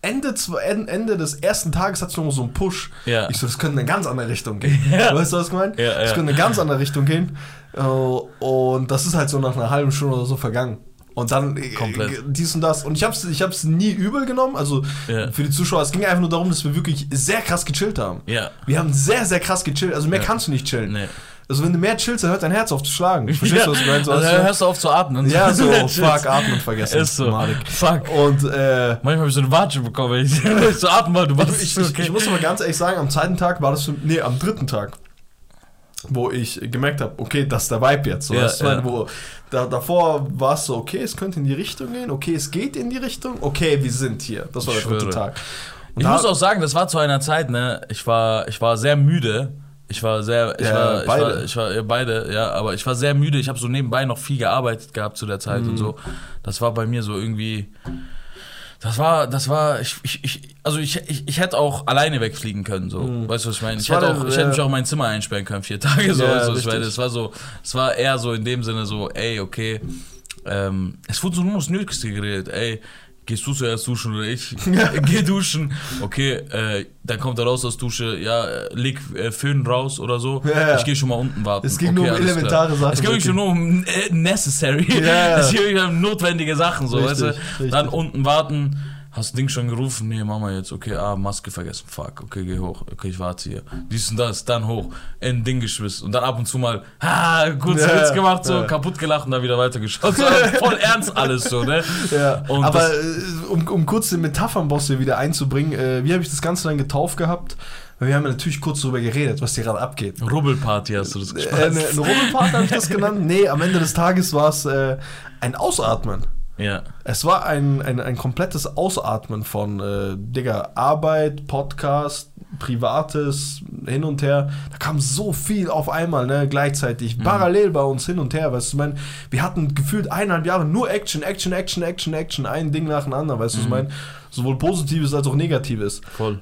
Ende des ersten Tages hatte ich noch so einen Push. Ja. Ich so, das könnte in eine ganz andere Richtung gehen. Ja. Weißt du, was ich meine? Ja, das könnte in eine ganz andere Richtung gehen. Und das ist halt so nach einer halben Stunde oder so vergangen. Und dann komplett. Dies und das. Und ich hab's nie übel genommen. Also für die Zuschauer, es ging einfach nur darum, dass wir wirklich sehr krass gechillt haben. Ja. Wir haben sehr, sehr krass gechillt. Also mehr kannst du nicht chillen. Nee. Also wenn du mehr chillst, dann hört dein Herz auf zu schlagen. Verstehst du, was du meinst? Also dann hörst du auf zu atmen. Ja, so, fuck, atmen vergessen. Ist so, fuck. Und manchmal habe ich so eine Watsche bekommen, wenn ich so atmen wollte. Ich muss aber ganz ehrlich sagen, am zweiten Tag war das schon, nee, am dritten Tag, wo ich gemerkt habe, okay, das ist der Vibe jetzt. So, davor war es so, okay, es könnte in die Richtung gehen, okay, es geht in die Richtung, okay, wir sind hier. Das war der dritte Tag. Und ich muss auch sagen, das war zu einer Zeit, ne, ich war sehr müde. Aber ich war sehr müde. Ich habe so nebenbei noch viel gearbeitet gehabt zu der Zeit und so. Das war bei mir so irgendwie, das war, ich Also ich hätte auch alleine wegfliegen können, so. Mhm. Weißt du, was ich meine? Ich hätte mich auch in mein Zimmer einsperren können, 4 Tage, so. Ja, so. Ich meine, es war eher so in dem Sinne so, ey, okay, es wurde so nur das Nötigste geredet, ey, gehst du zuerst duschen oder ich? Geh duschen. Okay, dann kommt er raus aus Dusche, ja, leg Föhn raus oder so. Ja. Ich gehe schon mal unten warten. Es ging nur um elementare Sachen. Es ging wirklich nur um necessary. Ja. Es ging um notwendige Sachen, so, richtig, weißt du? Richtig. Dann unten warten. Hast du Ding schon gerufen? Nee, Mama jetzt. Okay, Maske vergessen. Fuck, okay, geh hoch. Okay, ich warte hier. Dies und das, dann hoch. In Ding geschmissen. Und dann ab und zu mal, kurz Witz gemacht, so, kaputt gelacht und dann wieder weitergeschaut. So, voll ernst alles so, ne? Ja. Und aber um kurz den Metaphernboss hier wieder einzubringen, wie habe ich das Ganze dann getauft gehabt? Wir haben ja natürlich kurz drüber geredet, was hier gerade abgeht. Rubbelparty hast du das gespannt. Eine Rubbelparty habe ich das genannt? Nee, am Ende des Tages war es ein Ausatmen. Ja. Es war ein komplettes Ausatmen von Digga, Arbeit, Podcast, Privates, hin und her. Da kam so viel auf einmal, ne, gleichzeitig, parallel bei uns hin und her, weißt du, ich meine, wir hatten gefühlt 1,5 Jahre nur Action, ein Ding nach dem anderen, weißt du, ich meine, sowohl Positives als auch Negatives. Voll.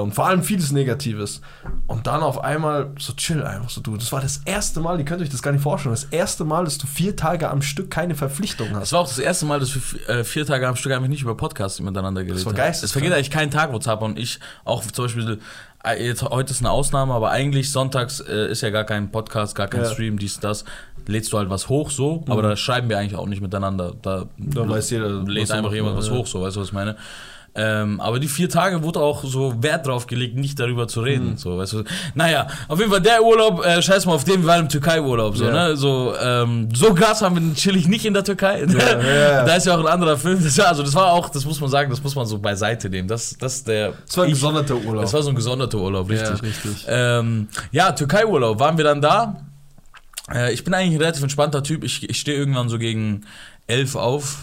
Und vor allem vieles Negatives. Und dann auf einmal so chill einfach so, du. Das war das erste Mal, ihr könnt euch das gar nicht vorstellen, das erste Mal, dass du 4 Tage am Stück keine Verpflichtung hast. Das war auch das erste Mal, dass wir 4 Tage am Stück einfach nicht über Podcasts miteinander geredet haben. Das war geisteskrank. Es vergeht eigentlich keinen Tag, wo Zappa und ich auch zum Beispiel, jetzt, heute ist eine Ausnahme, aber eigentlich sonntags ist ja gar kein Podcast, gar kein Stream, dies, das. Lädst du halt was hoch so, aber da schreiben wir eigentlich auch nicht miteinander. Da weiß jeder, lädt einfach jemand was hoch so, weißt du, was ich meine? Aber die 4 Tage wurde auch so Wert drauf gelegt, nicht darüber zu reden. So, weißt du? Naja, auf jeden Fall der Urlaub, scheiß mal auf den, wir waren im Türkei-Urlaub. So, ne? So krass haben wir chillig nicht in der Türkei. Yeah. Da ist ja auch ein anderer Film. Das war auch, das muss man sagen, das muss man so beiseite nehmen. Das war ein gesonderter Urlaub. Das war so ein gesonderter Urlaub, richtig. Ja, richtig. Türkei-Urlaub, waren wir dann da. Ich bin eigentlich ein relativ entspannter Typ. Ich stehe irgendwann so gegen 11 auf.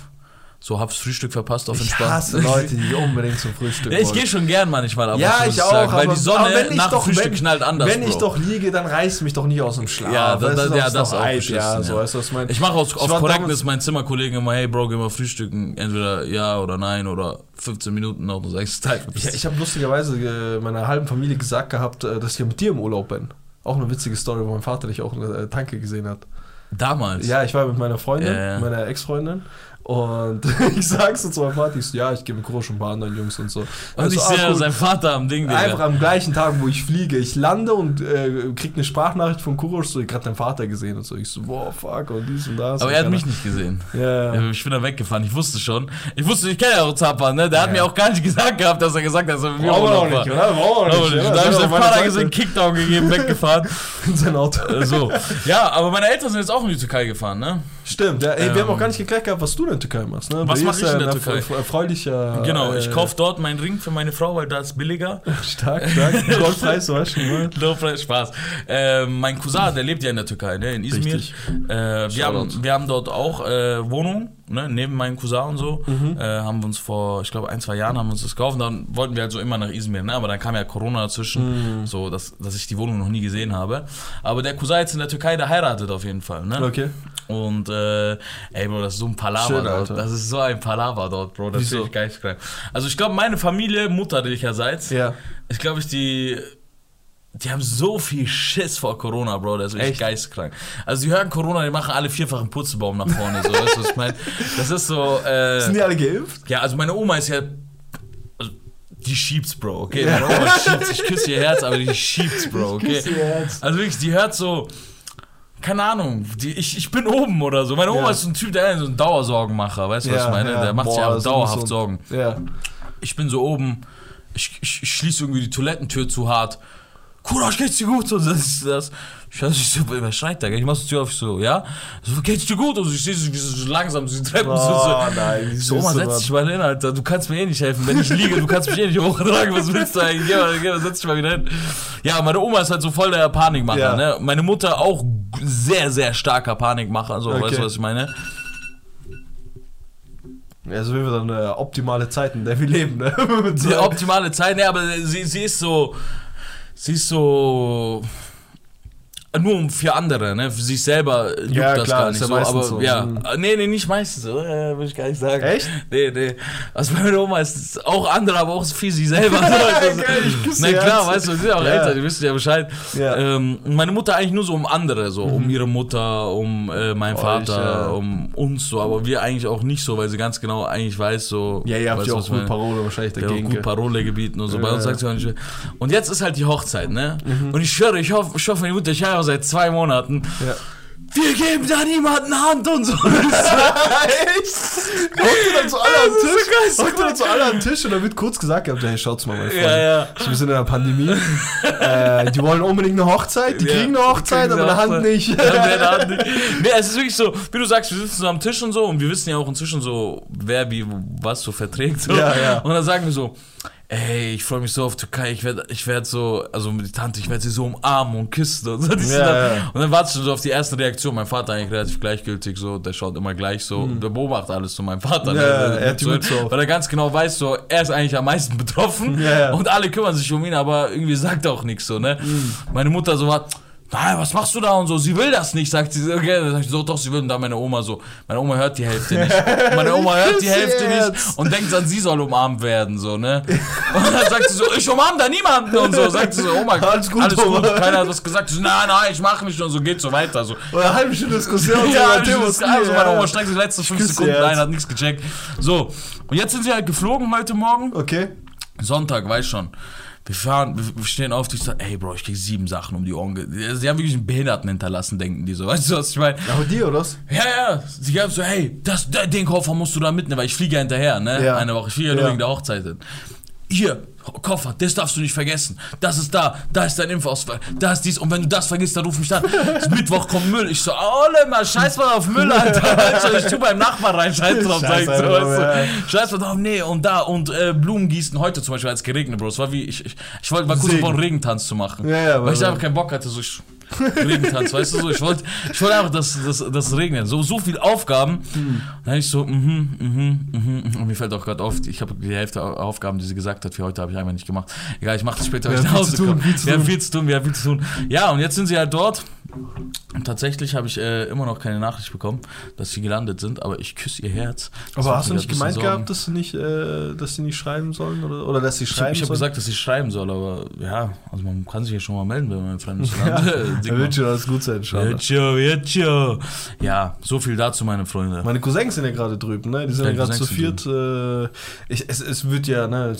So, hab's Frühstück verpasst auf entspannt. Ich hasse Leute, die unbedingt zum Frühstück wollen. Ja, ich gehe schon gern manchmal, aber ja, ich auch, sagen, weil die Sonne nach doch, Frühstück knallt anders, wenn ich doch liege, dann reißt mich doch nicht aus dem Schlaf. Ja, das auch beschissen. Ja, so, weißt du, was ich mache auf Korrektnis meinen Zimmerkollegen immer, hey Bro, geh mal frühstücken. Entweder ja oder nein oder 15 Minuten noch. Du sagst, ich habe lustigerweise meiner halben Familie gesagt gehabt, dass ich mit dir im Urlaub bin. Auch eine witzige Story, wo mein Vater dich auch in der Tanke gesehen hat. Damals? Ja, ich war mit meiner Freundin, meiner Ex-Freundin. Und ich sag's so zu meinem Vater, ich gehe mit Grosch und ein paar anderen Jungs und so. Und ich sehe seinen Vater am Ding, Digga. Einfach am gleichen Tag, wo ich fliege. Ich lande und krieg eine Sprachnachricht von Kurosch, so, ich hab grad deinen Vater gesehen und so. Ich so, boah, fuck, und dies und das. Aber er hat mich nicht gesehen. Ja. Ich bin da weggefahren, ich wusste schon. Ich kenne ja auch Zappa, ne? Der hat mir auch gar nicht gesagt gehabt, dass er gesagt hat, dass er mir auch nicht war. Da hab ich seinen Vater gesehen, Kickdown gegeben, weggefahren. In sein Auto. So. Ja, aber meine Eltern sind jetzt auch in die Türkei gefahren, ne? Stimmt, ja, wir haben auch gar nicht geklärt gehabt, was du denn Türkei machst. Ne? Was mache ich in der Türkei? Erfreulicher. Genau, ich kaufe dort meinen Ring für meine Frau, weil da ist billiger. Stark. Low-Preis, weißt du, ne? Low-Preis, Spaß. Mein Cousin, der lebt ja in der Türkei, ne? In Izmir. Wir haben dort auch Wohnung, ne? Neben meinem Cousin und so. Haben wir uns vor, ich glaube, 1-2 Jahren haben wir uns das gekauft. Und dann wollten wir halt so immer nach Izmir, ne? Aber dann kam ja Corona dazwischen, so dass ich die Wohnung noch nie gesehen habe. Aber der Cousin jetzt in der Türkei, der heiratet auf jeden Fall, ne? Okay. Und Bro, das ist so ein Palaver dort. Das ist so ein Palaver dort, Bro. Das finde ich geisteskrank. Also ich glaube, meine Familie, mütterlicherseits, ich glaube, die haben so viel Schiss vor Corona, Bro. Das ist echt geisteskrank. Also die hören Corona, die machen alle 4-fachen Purzelbaum nach vorne. So, weißt du, was ich meine? Das ist so... Sind die alle geimpft? Ja, also meine Oma ist ja... Die schiebt's, Bro, okay? Meine Oma schiebt's. Ich küsse ihr Herz, aber die schiebt's, Bro, okay? Ich küsse ihr Herz. Also wirklich, die hört so... Keine Ahnung, ich bin oben oder so. Meine Oma ist so ein Typ, der so ein Dauersorgenmacher, weißt du, was ich meine? Der macht sich einfach dauerhaft Sorgen. Ich bin so oben, ich schließe irgendwie die Toilettentür zu hart. Kurosch, geht's dir gut? Und das ist das. Ich weiß nicht, wer schreit da? Ich mach die Tür auf, ich so, ja? So, geht's dir gut? Und ich sehe so langsam so die Treppen. Nein, so, Oma, setz dich mal hin, Alter. Du kannst mir eh nicht helfen, wenn ich liege. Du kannst mich eh nicht hochtragen. Was willst du eigentlich? Geh mal, setz dich mal wieder hin. Ja, meine Oma ist halt so voll der Panikmacher, ne? Meine Mutter auch sehr, sehr starker Panikmacher. So, weißt du, was ich meine? Ja, so wie wir dann optimale Zeiten, in der wir leben, ne? Die optimale Zeiten, aber sie ist so... Nur für andere, ne? Für sich selber juckt ja, das klar, gar nicht. Aber ja. Nee, nicht meistens. Will ich gar nicht sagen. Echt? Nee. Also meine Oma ist auch andere, aber auch für sich selber. Na klar, weißt du, sie sind auch älter, die wissen ja Bescheid. Ja. Meine Mutter eigentlich nur so um andere, so um ihre Mutter, um meinen Vater, um uns so, aber wir eigentlich auch nicht so, weil sie ganz genau eigentlich weiß, so. Ja, ihr habt ja auch gut Parole wahrscheinlich dagegen. Ja, gut Parole gebieten und so. Bei uns sagt sie auch nicht. Und jetzt ist halt die Hochzeit, ne? Und ich schwöre, ich hoffe, meine Mutter, ich habe seit 2 Monaten. Ja. Wir geben da niemanden Hand und so. Echt? Heute dann zu alle am Tisch und dann wird kurz gesagt gehabt, hey, schaut's mal, meine Freunde. Ja. Wir sind in der Pandemie. Die wollen unbedingt eine Hochzeit, kriegen eine Hochzeit, aber eine Hand nicht. Nee, es ist wirklich so, wie du sagst, wir sitzen so am Tisch und so und wir wissen ja auch inzwischen so, wer wie was so verträgt. So. Ja. Und dann sagen wir so, ey, ich freue mich so auf Türkei, ich werd so, also mit der Tante, ich werde sie so umarmen und küssen und so. Und dann wartest du so auf die erste Reaktion. Mein Vater eigentlich relativ gleichgültig so, der schaut immer gleich so, der beobachtet alles so, mein Vater. Er hat die Mütze auf. Weil er ganz genau weiß so, er ist eigentlich am meisten betroffen und alle kümmern sich um ihn, aber irgendwie sagt er auch nichts so, ne. Meine Mutter so hat, nein, was machst du da und so, sie will das nicht, sagt sie, okay, dann sag ich so, doch, sie will und dann meine Oma hört die Hälfte nicht. Und denkt dann, sie soll umarmt werden, so, ne? Und dann sagt sie so, ich umarm da niemanden und so, sagt sie so, Oma, alles gut, keiner hat was gesagt, so, nein, ich mach mich und so, geht so weiter, so. Oder eine halbe Stunde Diskussion. Also meine Oma streckt sich die letzten 5 Sekunden ein, hat nichts gecheckt. So, und jetzt sind sie halt geflogen heute Morgen. Okay. Sonntag, weiß schon. Wir stehen auf, ich sage, ey Bro, ich krieg 7 Sachen um die Ohren. Sie haben wirklich einen Behinderten hinterlassen, denken die so. Weißt du, was ich meine? Aber die, oder was? Ja. Sie haben so, hey, den Koffer musst du da mitnehmen, weil ich fliege ja hinterher, ne? Ja. Eine Woche, ich fliege ja nur wegen der Hochzeit hin. Hier, Koffer, das darfst du nicht vergessen. Das ist da ist dein Impfausweis, da ist dies. Und wenn du das vergisst, dann ruf mich an. Mittwoch kommt Müll. Ich so, oh, mal scheiß mal auf Müll, Alter. Ich tu beim Nachbarn rein, scheiß drauf. Scheiß mal drauf, nee, und da. Und Blumen gießen heute zum Beispiel, als es geregnet, Bro. Es war wie, ich wollte mal kurz vor einen Regentanz zu machen. Ja, weil ich einfach keinen Bock hatte, so Regentanz, weißt du so. Ich wollte einfach, dass es regnet. So viel Aufgaben. Dann hab ich so, Und mir fällt auch gerade auf, ich habe die Hälfte Aufgaben, die sie gesagt hat, für heute habe ich einmal nicht gemacht. Egal, ich mache das später, wenn ich nach Hause komme. Wir haben viel zu tun. Ja, und jetzt sind sie halt dort. Und tatsächlich habe ich immer noch keine Nachricht bekommen, dass sie gelandet sind, aber ich küsse ihr Herz. Das aber hast du nicht gemeint gehabt, dass sie nicht schreiben sollen? Oder dass sie schreiben sollen? Ich habe gesagt, dass sie schreiben soll, aber ja, also man kann sich ja schon mal melden, wenn man ein fremdes Land wird schon alles gut sein, schade. Wird schon. Ja, so viel dazu, meine Freunde. Meine Cousins sind ja gerade drüben, ne? Die sind ja gerade zu viert. Es wird ja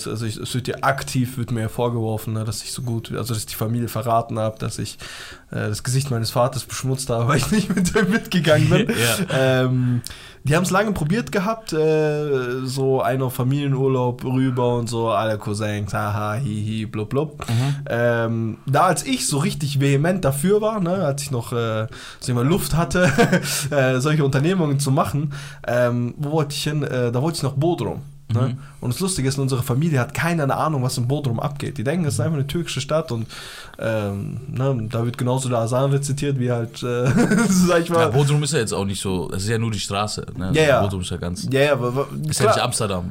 vorgeworfen, ne, dass ich so gut, also dass ich die Familie verraten habe, dass ich das Gesicht meines Vaters beschmutzt habe, weil ich nicht mit dem mitgegangen bin. Die haben es lange probiert gehabt, so einen auf Familienurlaub rüber und so, alle Cousins, haha, hihi, blub, blub. Da als ich so richtig vehement dafür war, ne, als ich noch Luft hatte, solche Unternehmungen zu machen, wo wollte ich hin? Da wollte ich nach Bodrum. Ne? Und das Lustige ist, in unserer Familie hat keiner eine Ahnung, was in Bodrum abgeht. Die denken, es ist einfach eine türkische Stadt und da wird genauso der Asan rezitiert, wie halt, sag ich mal. Ja, Bodrum ist ja jetzt auch nicht so, es ist ja nur die Straße. Ne? Ja. Bodrum ist ja ganz. Ja, ist ja nicht Amsterdam.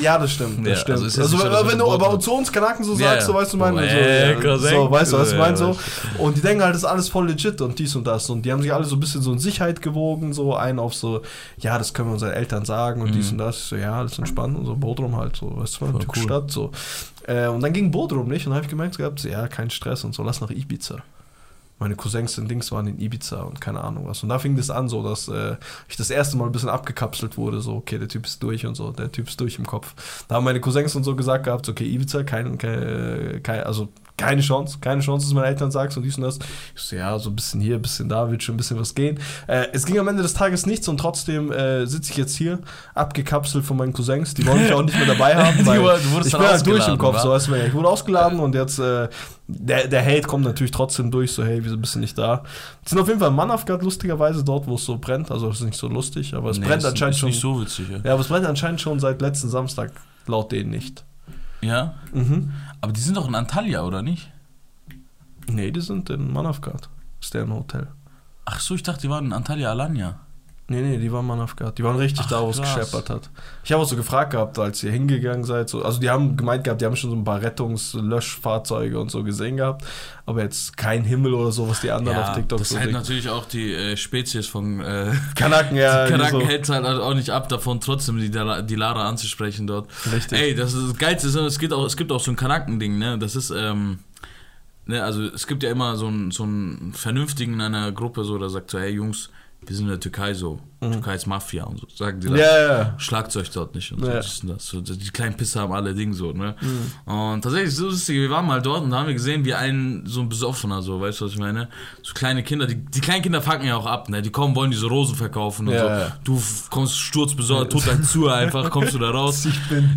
Ja, das stimmt. Das stimmt. Also, wenn du aber zu uns Kanaken so sagst, so weißt du, was ich meine so. Und die denken halt, das ist alles voll legit und dies und das. Und die haben sich alle so ein bisschen so in Sicherheit gewogen, so einen auf so, ja, das können wir unseren Eltern sagen und dies und das. So, ja, das sind spannend und so, Bodrum halt so, weißt du, eine cool. Stadt so. Und dann ging Bodrum nicht und dann habe ich gemerkt, kein Stress und so, lass nach Ibiza. Meine Cousins und Dings waren in Ibiza und keine Ahnung was. Und da fing das an so, dass ich das erste Mal ein bisschen abgekapselt wurde, so, okay, der Typ ist durch und so, der Typ ist durch im Kopf. Da haben meine Cousins und so gesagt gehabt, so, okay, Ibiza, keine Chance, dass meine Eltern sagst und dies und das. Ich so, ja, so ein bisschen hier, ein bisschen da, wird schon ein bisschen was gehen. Es ging am Ende des Tages nichts und trotzdem sitze ich jetzt hier, abgekapselt von meinen Cousins, die wollen mich auch nicht mehr dabei haben, weil ich bin halt durch im Kopf, so weißt du, ich wurde ausgeladen und jetzt der Hate kommt natürlich trotzdem durch, so hey, wieso bist du nicht da? Wir sind auf jeden Fall in Manavgat lustigerweise dort, wo es so brennt, also es ist nicht so lustig, aber es brennt anscheinend schon seit letzten Samstag, laut denen nicht. Ja? Aber die sind doch in Antalya, oder nicht? Nee, die sind in Manavgat. Ist der im Hotel. Ach so, ich dachte, die waren in Antalya, Alanya. Nee, die waren Manavgat. Die waren richtig da, wo es gescheppert hat. Ich habe auch so gefragt gehabt, als ihr hingegangen seid. So, also die haben gemeint gehabt, die haben schon so ein paar Rettungslöschfahrzeuge und so gesehen gehabt. Aber jetzt kein Himmel oder so, was die anderen auf TikTok so denken. Das hält natürlich auch die Spezies von Kanaken, ja. Die Kanaken so. Hält halt auch nicht ab davon, trotzdem die Lara anzusprechen dort. Richtig. Ey, das ist das Geilste. Es gibt auch so ein Kanaken-Ding, ne? Das ist... also es gibt ja immer so einen Vernünftigen in einer Gruppe, so, der sagt so, hey Jungs, wir sind in der Türkei so, Türkei ist Mafia und so, sagen die das, schlagt euch dort nicht und so, das ist das. So, die kleinen Pisser haben alle Ding so, ne? Mhm. Und tatsächlich, so lustig, wir waren mal dort und da haben wir gesehen, wie so ein Besoffener, so, weißt du, was ich meine? So kleine Kinder, die kleinen Kinder fucken ja auch ab, ne? Die kommen, wollen diese Rosen verkaufen und so. Du kommst sturzbesoffen, total zu einfach, kommst du da raus. Ich bin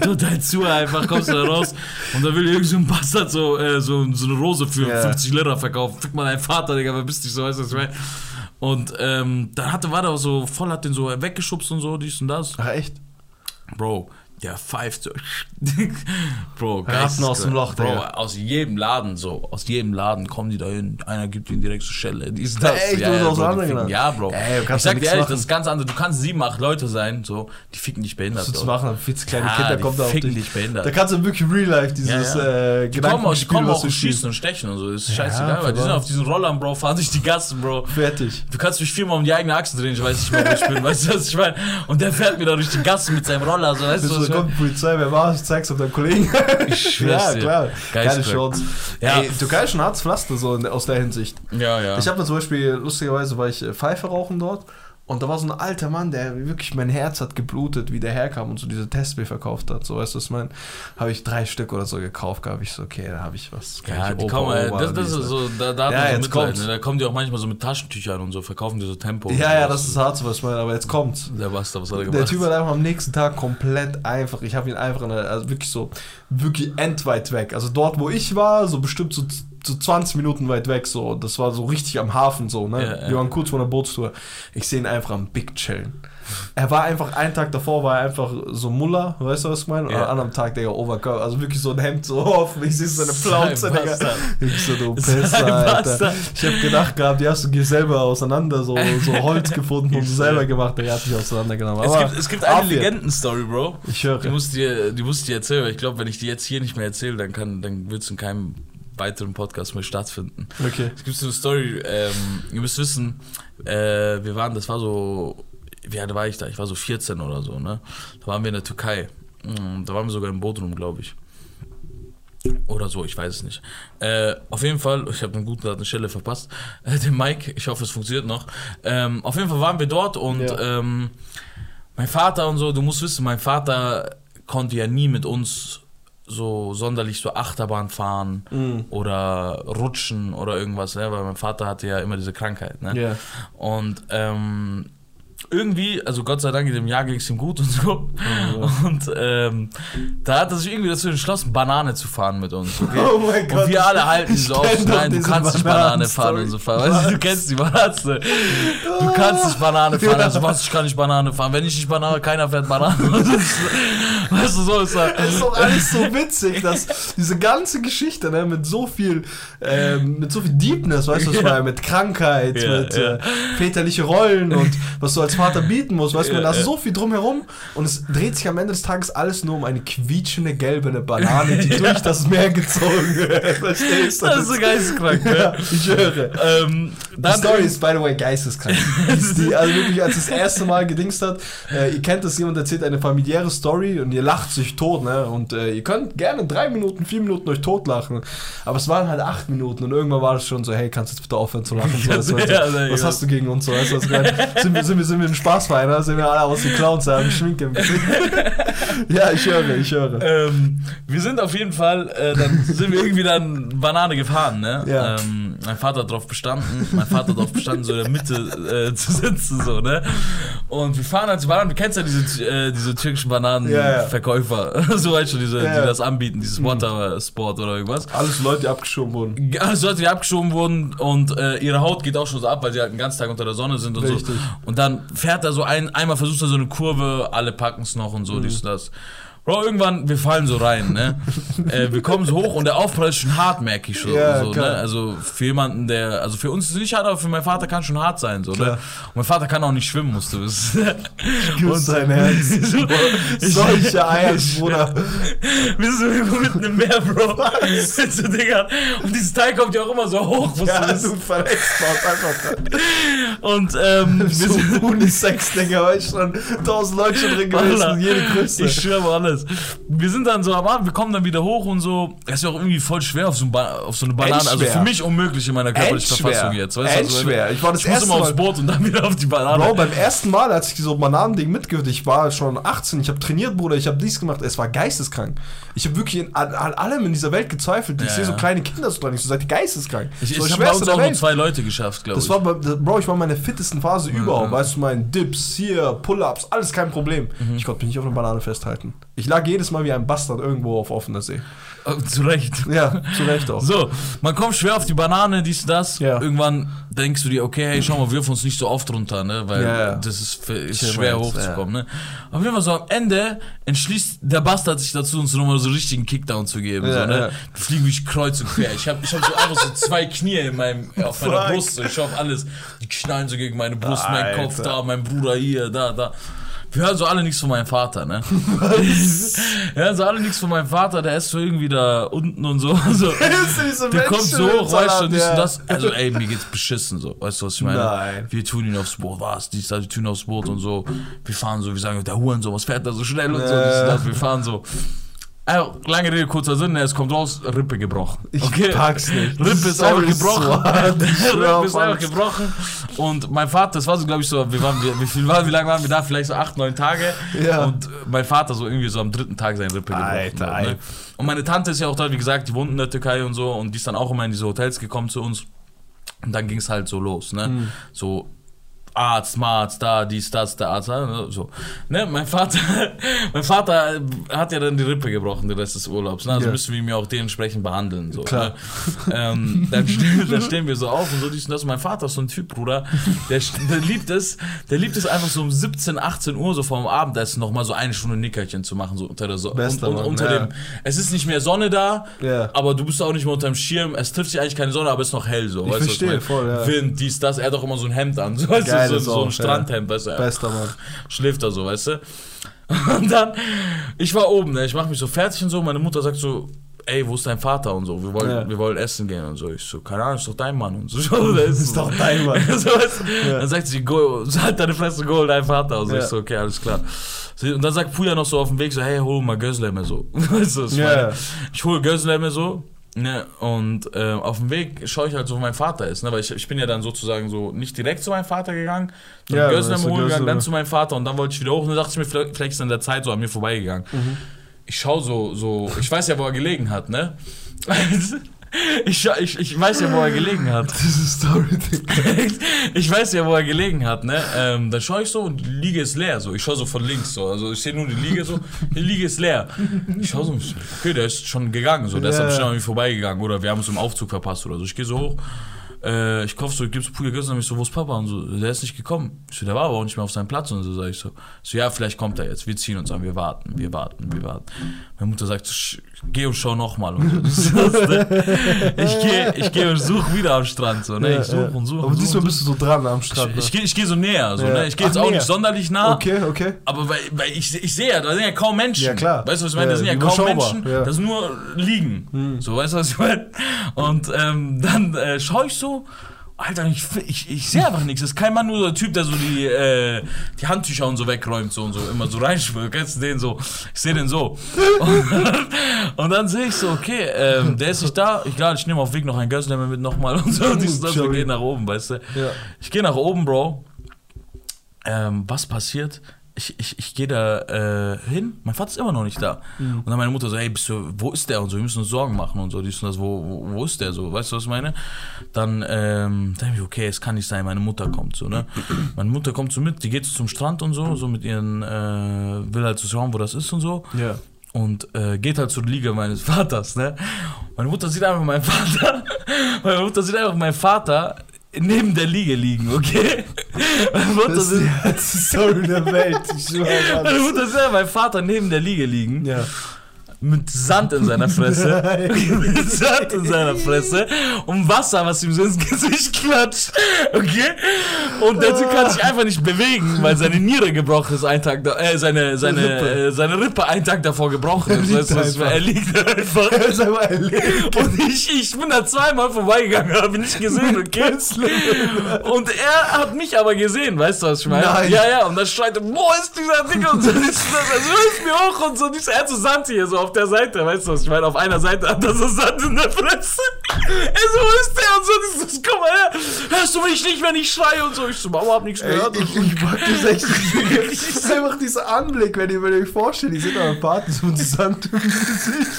total zu einfach, kommst du da raus und da will irgend so ein Bastard so eine Rose für 50 Lira verkaufen. Fick mal deinen Vater, Digga, wer bist du, so, weißt du, was ich meine? Und dann war der so voll, hat den so weggeschubst und so, dies und das. Ach, echt? Bro, der pfeift so. Bro, Ratten aus dem Loch, Bro, Digga. Aus jedem Laden kommen die da hin. Einer gibt ihnen direkt zur Schelle. Dies und das. Echt? Ja, du hast auch andere genannt. Ja, Bro. Ey, ich sag dir ehrlich, das ist ganz anders. Du kannst 7, 8 Leute sein, so, die ficken dich behindert. Was du machen? 40 kleine Kinder kommt da auf dich behindert. Da kannst du wirklich real life dieses Gedankenspiel, die kommen auch und schießen und stechen und so. Das ist scheißegal, weil die sind auf diesen Rollern, Bro, fahren sich die Gassen, Bro. Fertig. Du kannst mich viermal um die eigene Achse drehen, ich weiß nicht mehr, wo ich bin, weißt du, was ich meine? Und der fährt mir da durch die Gassen mit seinem Roller, so, weißt du. Kommt Polizei, wer war es? Zeig's auf deinen Kollegen. Ich schwör's dir. Klar. Keine Chance. Ja. Ey, Türkei ist schon ein hartes Pflaster, so aus der Hinsicht. Ja, ja. Ich habe zum Beispiel, lustigerweise war ich Pfeife rauchen dort und da war so ein alter Mann, der wirklich, mein Herz hat geblutet, wie der herkam und so diese Testbier verkauft hat. So, weißt du, was ich meine? Habe ich 3 Stück oder so gekauft, habe ich so, okay, da habe ich was. Ja, die kommen, das ist so, da hat man so Mitleid, ne? Da kommen die auch manchmal so mit Taschentüchern und so, verkaufen die so Tempo. Ja, ja, das ist hart, so was ich meine, aber jetzt kommt's. Der Bastard, was hat er gemacht? Der Typ hat einfach am nächsten Tag komplett einfach, ich habe ihn einfach, also wirklich so, wirklich endweit weg. Also dort, wo ich war, so bestimmt so 20 Minuten weit weg, so, das war so richtig am Hafen, so, ne, wir waren kurz vor einer Bootstour, ich sehe ihn einfach am Big chillen. Er war einfach, einen Tag davor war er einfach so Muller, weißt du, was ich meine? Und am anderen Tag, Digga, Overkörper, also wirklich so ein Hemd so offen, ich sehe so eine Plauze, Digga. Ich so, du Pisser, Alter. Ich hab gedacht gehabt, die hast du selber auseinander, so Holz gefunden und selber gemacht, der hat dich auseinandergenommen. Es gibt eine Legendenstory, Bro. Ich höre. Die musst du dir erzählen, weil ich glaube, wenn ich die jetzt hier nicht mehr erzähle, dann wird es in keinem weiteren Podcast mal stattfinden. Okay. Es gibt so eine Story, ihr müsst wissen, wie alt war ich da? Ich war so 14 oder so, ne? Da waren wir in der Türkei. Da waren wir sogar in Bodrum, glaube ich. Oder so, ich weiß es nicht. Auf jeden Fall, ich habe einen guten Laden Stelle verpasst, den Mike, ich hoffe, es funktioniert noch. Auf jeden Fall waren wir dort und mein Vater und so, du musst wissen, mein Vater konnte ja nie mit uns so sonderlich so Achterbahn fahren oder rutschen oder irgendwas, ne? Weil mein Vater hatte ja immer diese Krankheit, ne? Yeah. Und irgendwie, also Gott sei Dank, in dem Jahr ging es ihm gut und so. Oh, ja. Und da hat er sich irgendwie dazu entschlossen, Banane zu fahren mit uns. Okay? Oh mein Gott. Und wir alle halten so auf, nein, du kannst nicht Banane fahren und so fahren. Weißt du, du kennst die Banane. Du kannst nicht Banane fahren. Also was, ich kann nicht Banane fahren. Wenn ich nicht Banane, keiner fährt Banane. Weißt du, so ist das. Es ist doch alles so witzig, dass diese ganze Geschichte, ne, mit so viel Deepness, weißt du, was war, mit Krankheit, mit väterliche Rollen und was du als Vater bieten muss, weißt du, da ist so viel drumherum und es dreht sich am Ende des Tages alles nur um eine quietschende, gelbe Banane, die durch das Meer gezogen wird. Verstehst du? Das ist so geisteskrank, ne? Ich höre. Die Story ist, by the way, geisteskrank. Also wirklich, als das erste Mal gedingst hat, ihr kennt das, jemand erzählt eine familiäre Story und ihr lacht sich tot, ne? Und ihr könnt gerne 3 Minuten, 4 Minuten euch totlachen, aber es waren halt 8 Minuten und irgendwann war es schon so, hey, kannst du jetzt bitte aufhören zu lachen? So, was hast du gegen uns? So, weißt du, sind wir ein Spaßverein, da sind wir alle aus den Clowns, da haben Schminke im Gesicht. Ja, ich höre. Wir sind auf jeden Fall, dann sind wir irgendwie dann Banane gefahren, ne? Ja. Mein Vater hat drauf bestanden, so in der Mitte zu sitzen, so, ne? Und wir fahren als Bananen, du kennst ja diese türkischen Bananenverkäufer, so halt schon, die das anbieten, dieses Water Sport oder irgendwas. Alles Leute, die abgeschoben wurden und ihre Haut geht auch schon so ab, weil sie halt den ganzen Tag unter der Sonne sind und richtig. So. Und dann fährt er so einmal versucht er so eine Kurve, alle packen es noch und so, dies und das. Bro, irgendwann, wir fallen so rein, ne? Wir kommen so hoch und der Aufprall ist schon hart, merke ich schon. Ja, so, ne? Also für jemanden, der, also für uns ist es nicht hart, aber für meinen Vater kann es schon hart sein. So, ne? Und mein Vater kann auch nicht schwimmen, musst du wissen. Und sein Herz. Solche Eier, Bruder. Wir sind mitten im Meer, Bro. So, Digga. Und dieses Teil kommt ja auch immer so hoch. Ja, du verletzt einfach. Und wir sind so Unisex-Dinger, weil ich schon 1000 Leute schon drin gewesen, jede Größe. Ich schwöre alles. Wir sind dann so, aber wir kommen dann wieder hoch und so. Das ist ja auch irgendwie voll schwer auf so, eine Banane. Also für mich unmöglich in meiner körperlichen Verfassung jetzt. Weißt du? Also ich muss immer aufs Boot und dann wieder auf die Banane. Bro, beim ersten Mal, als ich so Bananending mitgehört, ich war schon 18, ich habe trainiert, Bruder, ich habe dies gemacht. Es war geisteskrank. Ich habe wirklich an allem in dieser Welt gezweifelt. Ich sehe so kleine Kinder so dran. Ich so, seid ihr geisteskrank? Ich habe bei uns auch nur 2 Leute geschafft, glaube ich. Bro, ich war in meiner fittesten Phase überhaupt. Weißt du, mein Dips hier, Pull-Ups, alles kein Problem. Ich konnte mich nicht auf eine Banane festhalten. Ich lag jedes Mal wie ein Bastard irgendwo auf offener See. Zu Recht. Ja, zu Recht auch. So, man kommt schwer auf die Banane, dies, das. Ja. Irgendwann denkst du dir, okay, hey, schau mal, wirf uns nicht so oft runter, ne? Weil das ist schwer hochzukommen, ne? Aber wenn man so am Ende entschließt der Bastard sich dazu, uns nochmal so einen richtigen Kickdown zu geben. Ja, so, ne? Fliegen mich kreuz und quer. Ich hab so einfach so 2 Knie auf meiner Brust. So. Ich schau auf alles. Die knallen so gegen meine Brust, mein Kopf da, mein Bruder hier, da. Wir hören so alle nichts von meinem Vater, ne? Wir hören so alle nichts von meinem Vater, der ist so irgendwie da unten und so. Der kommt so hoch, weißt du, und dies und das. Also ey, mir geht's beschissen, so. Weißt du, was ich meine? Nein. Wir tun ihn aufs Boot, wir tun ihn aufs Boot und so. Wir fahren so, wir sagen, der Huren so, was fährt da so schnell und so, dies und das. Wir fahren so. Also, lange Rede, kurzer Sinn, es kommt raus, Rippe gebrochen. Okay. Ich pack's nicht. Rippe ist einfach gebrochen. Rippe ist einfach gebrochen. Und mein Vater, das war so, glaube ich, so, wie lange waren wir da? Vielleicht so 8, 9 Tage. Ja. Und mein Vater so irgendwie so am 3. Tag seine Rippe gebrochen. Alter. Ne? Und meine Tante ist ja auch dort, wie gesagt, die wohnt in der Türkei und so. Und die ist dann auch immer in diese Hotels gekommen zu uns. Und dann ging's halt so los, ne? Mhm. So. Arzt, da, dies, das, der Arzt, so. Ne, mein Vater hat ja dann die Rippe gebrochen, den Rest des Urlaubs, ne? Also müssen wir ihn ja auch dementsprechend behandeln, so. Klar. Ne? Dann stehen wir so auf und so dies und das. Mein Vater ist so ein Typ, Bruder, der liebt es einfach so um 17, 18 Uhr, so vorm Abendessen nochmal so eine Stunde Nickerchen zu machen, so unter der Sonne. Es ist nicht mehr Sonne da, aber du bist auch nicht mehr unter dem Schirm, es trifft sich eigentlich keine Sonne, aber es ist noch hell, so. Weißt du, was ich meine? Voll, Wind, dies, das, er hat auch immer so ein Hemd an, so. Weißt du? So ein Strandhemd, weißt du? Bester Mann. Schläft da so, weißt du? Und dann, ich war oben, ne? Ich mach mich so fertig und so, meine Mutter sagt so, ey, wo ist dein Vater und so, wir wollen essen gehen und so. Ich so, keine Ahnung, ist doch dein Mann und so. Ist doch dein Mann. So, weißt du? Dann sagt sie, halt deine Fresse, hol dein Vater und so. Ich so, okay, alles klar. Und dann sagt Puja noch so auf dem Weg so, hey, hol mal Gözleme so. Weißt du, ich hole Gözleme so. Ne, und auf dem Weg schaue ich halt so, wo mein Vater ist, ne, weil ich bin ja dann sozusagen so nicht direkt zu meinem Vater gegangen, sondern Gözlem holen gegangen, dann zu meinem Vater und dann wollte ich wieder hoch und dann dachte ich mir, vielleicht ist an der Zeit so an mir vorbeigegangen. Mhm. Ich schaue so, ich weiß ja, wo er gelegen hat, ne? Ich weiß ja, wo er gelegen hat. Diese Story, ich weiß ja, wo er gelegen hat, ne? Dann schaue ich so und die Liege ist leer, so. Ich schaue so von links, so. Also ich sehe nur die Liege, so. Die Liege ist leer. Ich schaue so, okay, der ist schon gegangen, so. Der ist bestimmt irgendwie vorbeigegangen oder wir haben uns im Aufzug verpasst oder so. Ich gehe so hoch, ich kaufe so, ich gebe so Puja Gösser und ich so, wo ist Papa? Und so, der ist nicht gekommen. Ich so, der war aber auch nicht mehr auf seinem Platz und so, sage ich so. So, ja, vielleicht kommt er jetzt, wir ziehen uns an, wir warten. Meine Mutter sagt so, geh und schau nochmal. So, ne? Ich geh und suche wieder am Strand, so, ne? Ich suche und suche. Aber diesmal bist du so dran am Strand. Ich geh so näher, so, ne? Ich geh jetzt auch nicht sonderlich nah. Okay. Aber weil ich sehe ja, da sind ja kaum Menschen. Ja, klar. Weißt du, was ich meine? Da sind ja kaum Menschen, das sind nur Liegen. So, weißt du, was ich meine? Und dann schau ich so, Alter, ich sehe einfach nichts. Das ist kein Mann, nur so ein Typ, der so die Handtücher und so wegräumt, so und so, immer so reinschwirrt. Kennst du den so? Ich sehe den so. Und dann sehe ich so, okay, der ist nicht da. Egal, ich nehme auf Weg noch ein Gözleme mit nochmal und so. Und ich so, gehe nach oben, weißt du? Ja. Ich gehe nach oben, Bro. Was passiert? Ich gehe da hin, mein Vater ist immer noch nicht da. Mhm. Und dann meine Mutter so, hey, wo ist der und so, wir müssen uns Sorgen machen und so, dies und das, wo ist der so, weißt du, was ich meine? Dann denke ich, okay, es kann nicht sein, meine Mutter kommt so, ne? Meine Mutter kommt so mit, die geht so zum Strand und so mit ihren, will halt so schauen, wo das ist und so. Ja. Und geht halt zur Liege meines Vaters, ne? Meine Mutter sieht einfach meinen Vater neben der Liege liegen, okay? Meine Mutter das ist die ganze Story der Welt. Meine Mutter sah meinen Vater neben der Liege liegen. Ja. Mit Sand in seiner Fresse. Mit Sand in seiner Fresse. Und Wasser, was ihm so ins Gesicht klatscht. Okay? Und der Typ kann sich einfach nicht bewegen, weil seine Niere gebrochen ist, einen Tag, seine Rippe einen Tag davor gebrochen ist. Weißt du, er liegt einfach. Er liegt. Und ich bin da zweimal vorbeigegangen, habe ihn nicht gesehen, okay? Und er hat mich aber gesehen, weißt du, was ich meine? Nein. Ja, ja, und dann schreit er, wo ist dieser Ding? Und so, das ist mir hoch und so, nicht er zu Sand hier, so auf der Seite, weißt du was ich meine, auf einer Seite hat er so Sand in der Fresse. So ist der und so, dieses, komm mal her, hörst du mich nicht, wenn ich schreie und so. Ich so, Mama, hab nichts gehört. Ich mag das echt. Das ist einfach dieser Anblick, wenn ihr euch vorstellt, die sind an der Party so mit Sand im Gesicht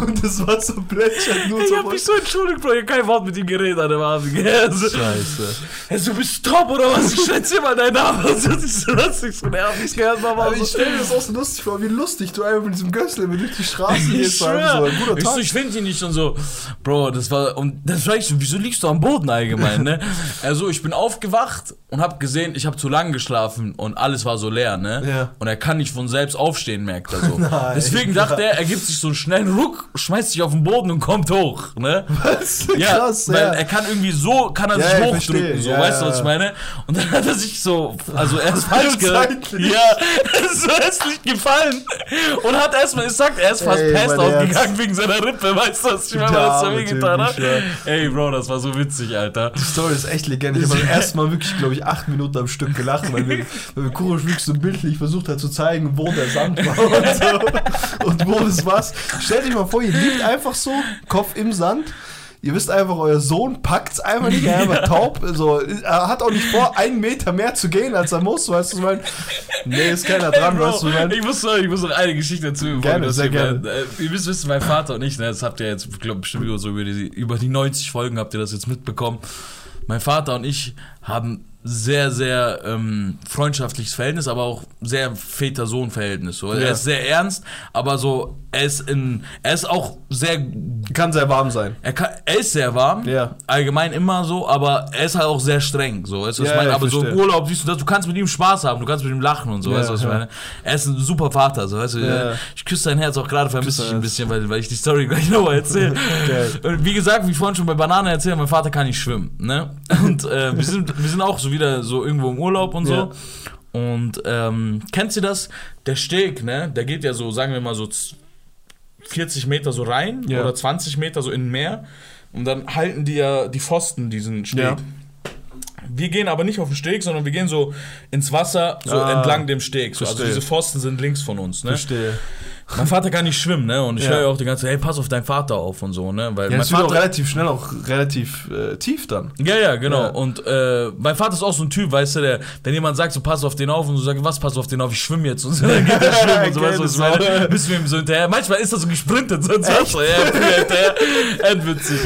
und das Wasser plätschert nur so. Ich hab mich so entschuldigt, Bro, ich hab kein Wort mit ihm geredet an dem Abend. Also, Scheiße. Also, du bist top oder was? Ich schätze mal deinen Namen. Also, das ist so lustig, so, er hat nichts gehört, Mama. Aber ich stelle mir das auch so lustig vor, wie lustig du einfach mit diesem Gössle mit durch die Straße gehst. So, ich finde ihn nicht und so. Bro, das war, und das frage ich so, wieso liegst du am Boden allgemein, ne? Also, ich bin aufgewacht und hab gesehen, ich hab zu lang geschlafen und alles war so leer, ne? Ja. Und er kann nicht von selbst aufstehen, merkt er so. Nein, deswegen dachte er gibt sich so einen schnellen Ruck, schmeißt sich auf den Boden und kommt hoch, ne? Was? Ja, krass, weil er kann irgendwie so, kann er sich hochdrücken, so, weißt du, was ich meine? Und dann hat er sich so, also er ist falsch gefallen. Ja, so ist nicht gefallen. Und hat erstmal, ich sag, er ist fast Pest ausgegangen wegen seiner Rippe, weißt du, was ich meine, was er mir getan hat? Ey, Bro, das war so witzig, Alter. Die Story ist echt legendär. Ich habe beim ersten Mal wirklich, glaube ich, 8 Minuten am Stück gelacht, weil Kurosch wirklich so bildlich versucht hat zu zeigen, wo der Sand war und so und wo es was. Stellt euch mal vor, ihr liegt einfach so, Kopf im Sand. Ihr wisst einfach, euer Sohn packt's einfach nicht, er war taub. Also, er hat auch nicht vor, 1 Meter mehr zu gehen, als er muss, weißt du, ich meine? Nee, ist keiner dran, hey, Bro, weißt du, ich meine? Ich muss noch eine Geschichte dazu. Gerne, sehr gerne. Ihr müsst wissen, mein Vater und ich, ne, das habt ihr jetzt, ich glaube, bestimmt über die 90 Folgen habt ihr das jetzt mitbekommen. Mein Vater und ich haben sehr, sehr freundschaftliches Verhältnis, aber auch sehr Väter-Sohn-Verhältnis. So. Ja. Er ist sehr ernst, aber so, er ist auch sehr... Kann sehr warm sein. Er ist sehr warm, ja. Allgemein immer so, aber er ist halt auch sehr streng. So. Weißt du, was ich meine? Aber so im Urlaub siehst du das, du kannst mit ihm Spaß haben, du kannst mit ihm lachen und so, weißt du, was ich meine? Er ist ein super Vater, so, weißt du? Ja. Ich küsse sein Herz, auch gerade vermisse ich ihn ein bisschen, weil ich die Story gleich nochmal erzähle. Okay. Wie gesagt, wie ich vorhin schon bei Banane erzählt, mein Vater kann nicht schwimmen, ne? Und wir sind auch so wieder so irgendwo im Urlaub und so. Ja. Und kennst du das? Der Steg, ne? Der geht ja so, sagen wir mal so 40 Meter so rein oder 20 Meter so in den Meer. Und dann halten die ja die Pfosten diesen Steg. Ja. Wir gehen aber nicht auf den Steg, sondern wir gehen so ins Wasser, so entlang dem Steg. So, also diese Pfosten sind links von uns, ne? Verstehe. Mein Vater kann nicht schwimmen, ne? Und ich höre ja auch die ganze Zeit, hey, pass auf deinen Vater auf und so, ne? Weil das wird auch relativ schnell, auch relativ tief dann. Ja, genau. Ja. Und mein Vater ist auch so ein Typ, weißt du, der, wenn jemand sagt, so pass auf den auf und du sagst, was, pass auf den auf, ich schwimme jetzt und so, dann geht er schwimmen und so, weißt du, was ich meine? Müssen wir ihm so hinterher. Manchmal ist er so gesprintet, sonst was. Ja, endwitzig.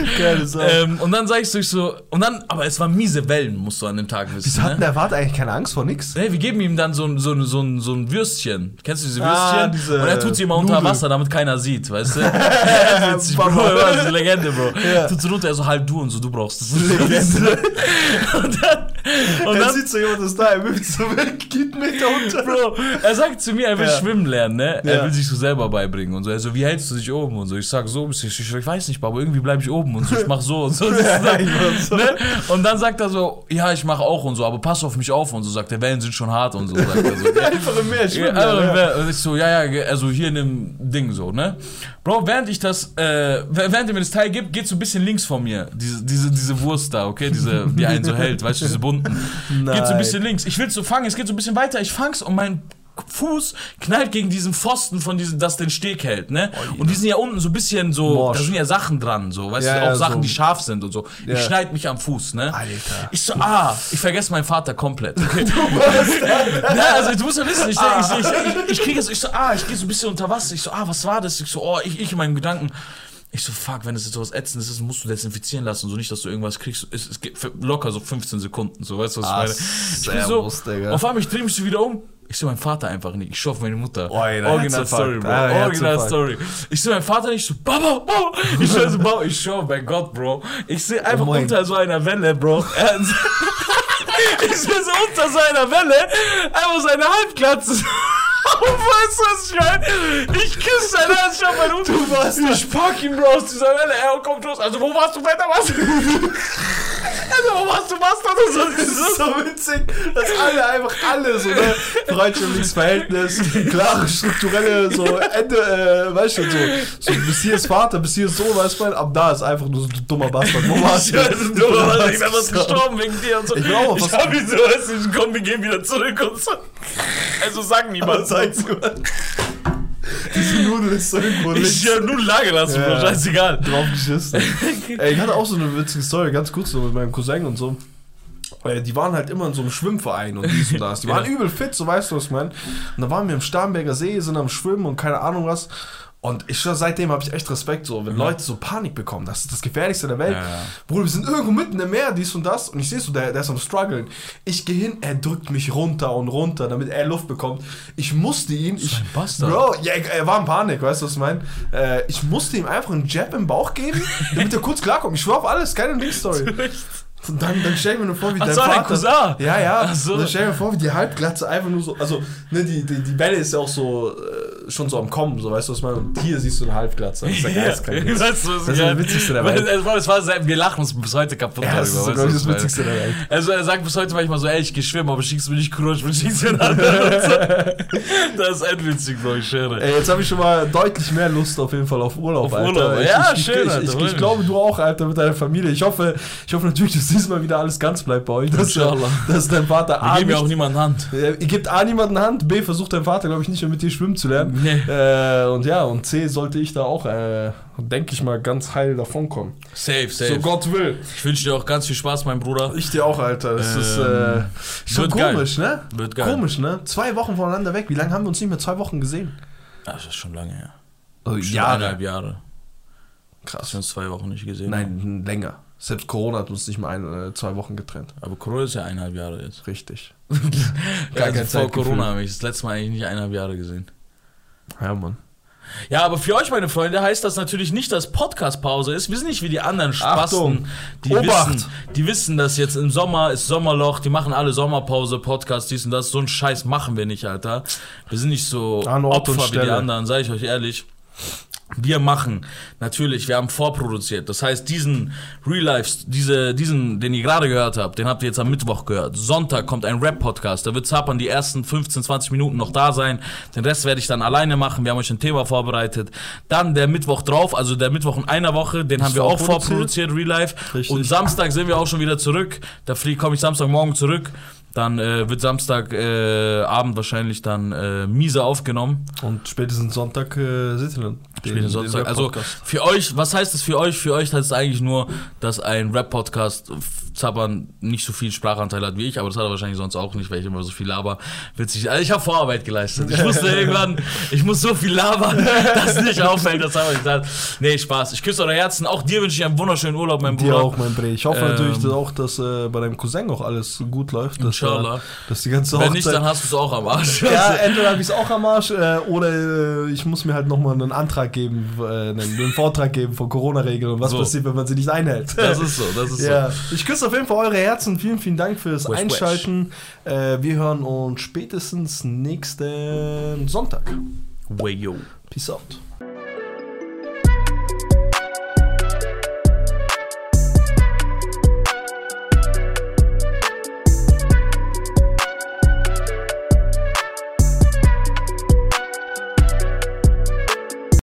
Und dann sag ich so, und dann, aber es waren miese Wellen, musst du an dem Tag wissen. Wieso hat der Vater eigentlich keine Angst vor nix? Nee, wir geben ihm dann so ein Würstchen. Kennst du diese Würstchen? Und er tut sie immer unter Wasser, damit keiner sieht, weißt du? Witzig, Bro, das ist eine Legende, Bro. Ja. Tut so runter, er so, halt du und so, du brauchst das. Legende. Und dann sieht so jemand, das da, er will so weg, geht Meter unter. Bro, er sagt zu mir, er will schwimmen lernen, ne? Er will sich so selber beibringen und so. Er so, wie hältst du dich oben und so? Ich sag so, ich weiß nicht, aber irgendwie bleibe ich oben und so, ich mach so und so. Ne? Und dann sagt er so, ja, ich mache auch und so, aber pass auf mich auf und so, sagt der, Wellen sind schon hart und so, sagt er so. Einfach im Meer schwimmen. Und ich so, ja, also hier in dem Ding so, ne? Bro, während ihr mir das Teil gibt, geht so ein bisschen links von mir, diese Wurst da, okay? Diese, die einen so hält, weißt du, diese bunten. Nein. Geht so ein bisschen links. Ich will so fangen, es geht so ein bisschen weiter, ich fang's und mein Fuß knallt gegen diesen Pfosten von diesem, das den Steg hält, ne? Oh, und die sind ja unten so ein bisschen so, Morsch. Da sind ja Sachen dran, so, weißt du, auch Sachen, so, die scharf sind und so. Ja. Ich schneid mich am Fuß, ne? Alter. Ich so, ich vergesse meinen Vater komplett. Okay. Na, also du musst ja wissen, ich krieg es, ich so, ich geh so ein bisschen unter Wasser, ich so, was war das? Ich so, ich in meinen Gedanken. Ich so, fuck, wenn das jetzt so was Ätzendes ist, musst du desinfizieren lassen, so nicht, dass du irgendwas kriegst. Es gibt locker so 15 Sekunden, so, weißt du, was ich meine? Ich so, auf einmal, ich dreh mich so wieder um. Ich sehe meinen Vater einfach nicht. Ich schaue auf meine Mutter. Oh, Original-Story, Bro. Ah, Original-Story. Ich sehe meinen Vater nicht. So, Baba, Baba. Ich schaue so, Baba. Ich schaue, mein Gott, Bro. Ich sehe einfach unter so einer Welle, Bro. Ich sehe so unter so einer Welle einfach so eine Halbglatze. Weißt du, was ich meine? Ich küsse seine Hand, ich hab meine Mutter. Du warst ich pack ihn, Bro, aus dieser Welle. Er kommt los. Also, wo warst du, Wetter? Was? Also, machst du was? Das ist so witzig, dass alle einfach alles, oder? Freundschaftliches Verhältnis, klare, strukturelle, so, Ende, weißt du, so, bis hier ist Vater, bis hier ist so, weißt du, ab da ist einfach nur so ein dummer Bastard. Wo warst du? Ja, das ist ein dummer Bastard, ich bin was gestorben wegen dir und so. Ich glaube, ich hab ihn so, weißt du, komm, wir gehen wieder zurück und so. Also, sag niemand, sag's niemand. Diese Nudel ist so irgendwo nicht. Ich hab Nudeln lagen lassen, Bro, scheißegal. Drauf geschissen. Ey, ich hatte auch so eine witzige Story, ganz kurz so, mit meinem Cousin und so. Die waren halt immer in so einem Schwimmverein und dies und das. Die waren übel fit, so weißt du, was ich meine. Und da waren wir im Starnberger See, sind am Schwimmen und keine Ahnung was. Und ich, seitdem habe ich echt Respekt, so, wenn Leute so Panik bekommen, das ist das Gefährlichste der Welt. Ja, ja. Bruder, wir sind irgendwo mitten im Meer, dies und das. Und ich sehe so, der ist am Struggeln. Ich gehe hin, er drückt mich runter und runter, damit er Luft bekommt. Ich musste ihm. So ein Bastard. Bro, ja, er war in Panik, weißt du, was ich meine? Ich musste ihm einfach einen Jab im Bauch geben, damit er kurz klarkommt. Ich schwör auf alles, keine Link-Story. Und dann stell ich mir nur vor, wie dein Vater... Cousin. Ja, ja. So. Dann stell ich mir vor, wie die Halbglatze einfach nur so... Also, ne, die Welle ist ja auch so... schon so am Kommen, so, weißt du, was ich meine? Und hier siehst du eine Halbglatze. Das ist ja geil. Das ist das Witzigste der Welt. Wir lachen uns bis heute kaputt darüber. Das ist so, glaube ich, das Witzigste der Welt. Also, er sagt bis heute manchmal so, ey, ich geh schwimmen, aber schickst du mich nicht Kursch, aber schickst du einen anderen. Das ist echt witzig, Bro, ich schwöre. Ey, jetzt habe ich schon mal deutlich mehr Lust auf jeden Fall auf Urlaub, auf Alter. Urlaub. Ja, schön, ich glaube, du auch, Alter, mit deiner Familie. Ich hoffe natürlich, dass diesmal wieder alles ganz bleibt bei euch. Dass dein Vater A... Wir geben ja auch niemanden Hand. Ihr gebt A niemanden Hand, B versucht dein Vater, glaube ich, nicht mehr mit dir schwimmen zu lernen. Nee. Und ja, und C sollte ich da auch, denke ich mal, ganz heil davonkommen. Safe, safe. So Gott will. Ich wünsche dir auch ganz viel Spaß, mein Bruder. Ich dir auch, Alter. Das ist schon komisch, geil. Ne? Wird geil. Komisch, ne? 2 Wochen voneinander weg. Wie lange haben wir uns nicht mehr 2 Wochen gesehen? Ach, das ist schon lange her. Also Jahre. 1,5 Jahre. Krass. Dass wir uns 2 Wochen nicht gesehen haben. Nein, länger. Selbst Corona hat uns nicht mal 2 Wochen getrennt. Aber Corona ist ja 1,5 Jahre jetzt. Richtig. Gar also keine Zeit. Vor Corona habe ich das letzte Mal eigentlich nicht 1,5 Jahre gesehen. Ja, Mann. Ja, aber für euch, meine Freunde, heißt das natürlich nicht, dass Podcast-Pause ist. Wir sind nicht wie die anderen Spasten. Die wissen, dass jetzt im Sommer ist Sommerloch, die machen alle Sommerpause, Podcast, dies und das. So einen Scheiß machen wir nicht, Alter. Wir sind nicht so Opfer wie die anderen, sage ich euch ehrlich. Wir machen, natürlich, wir haben vorproduziert. Das heißt, diesen Real Life, den ihr gerade gehört habt, den habt ihr jetzt am Mittwoch gehört. Sonntag kommt ein Rap-Podcast, da wird Zappern die ersten 15, 20 Minuten noch da sein. Den Rest werde ich dann alleine machen, wir haben euch ein Thema vorbereitet. Dann der Mittwoch drauf, also der Mittwoch in einer Woche, den haben wir auch vorproduziert, Real Life. Richtig. Und Samstag sind wir auch schon wieder zurück, da komme ich Samstagmorgen zurück. Dann wird Samstagabend wahrscheinlich dann miese aufgenommen. Und spätestens Sonntag seht ihr dann. Spätestens Sonntag. Also für euch, was heißt das für euch? Für euch heißt es eigentlich nur, dass ein Rap-Podcast Zappern nicht so viel Sprachanteil hat wie ich, aber das hat er wahrscheinlich sonst auch nicht, weil ich immer so viel laber. Witzig. Also ich habe Vorarbeit geleistet. Ich musste irgendwann, ich muss so viel labern, dass es nicht auffällt. Das habe ich gesagt. Nee, Spaß. Ich küsse eure Herzen. Auch dir wünsche ich einen wunderschönen Urlaub, mein Bruder. Dir auch, mein Bre. Ich hoffe natürlich auch, dass bei deinem Cousin auch alles gut läuft. Inshallah. Dass die ganze Wenn nicht, dann hast du es auch am Arsch. Ja, entweder habe ich es auch am Arsch oder ich muss mir halt nochmal einen Antrag geben, einen Vortrag geben von Corona-Regeln und was passiert, wenn man sie nicht einhält. Das ist so. Ich küsse auf jeden Fall eure Herzen. Vielen, vielen Dank fürs Einschalten. Wir hören uns spätestens nächsten Sonntag. Peace out.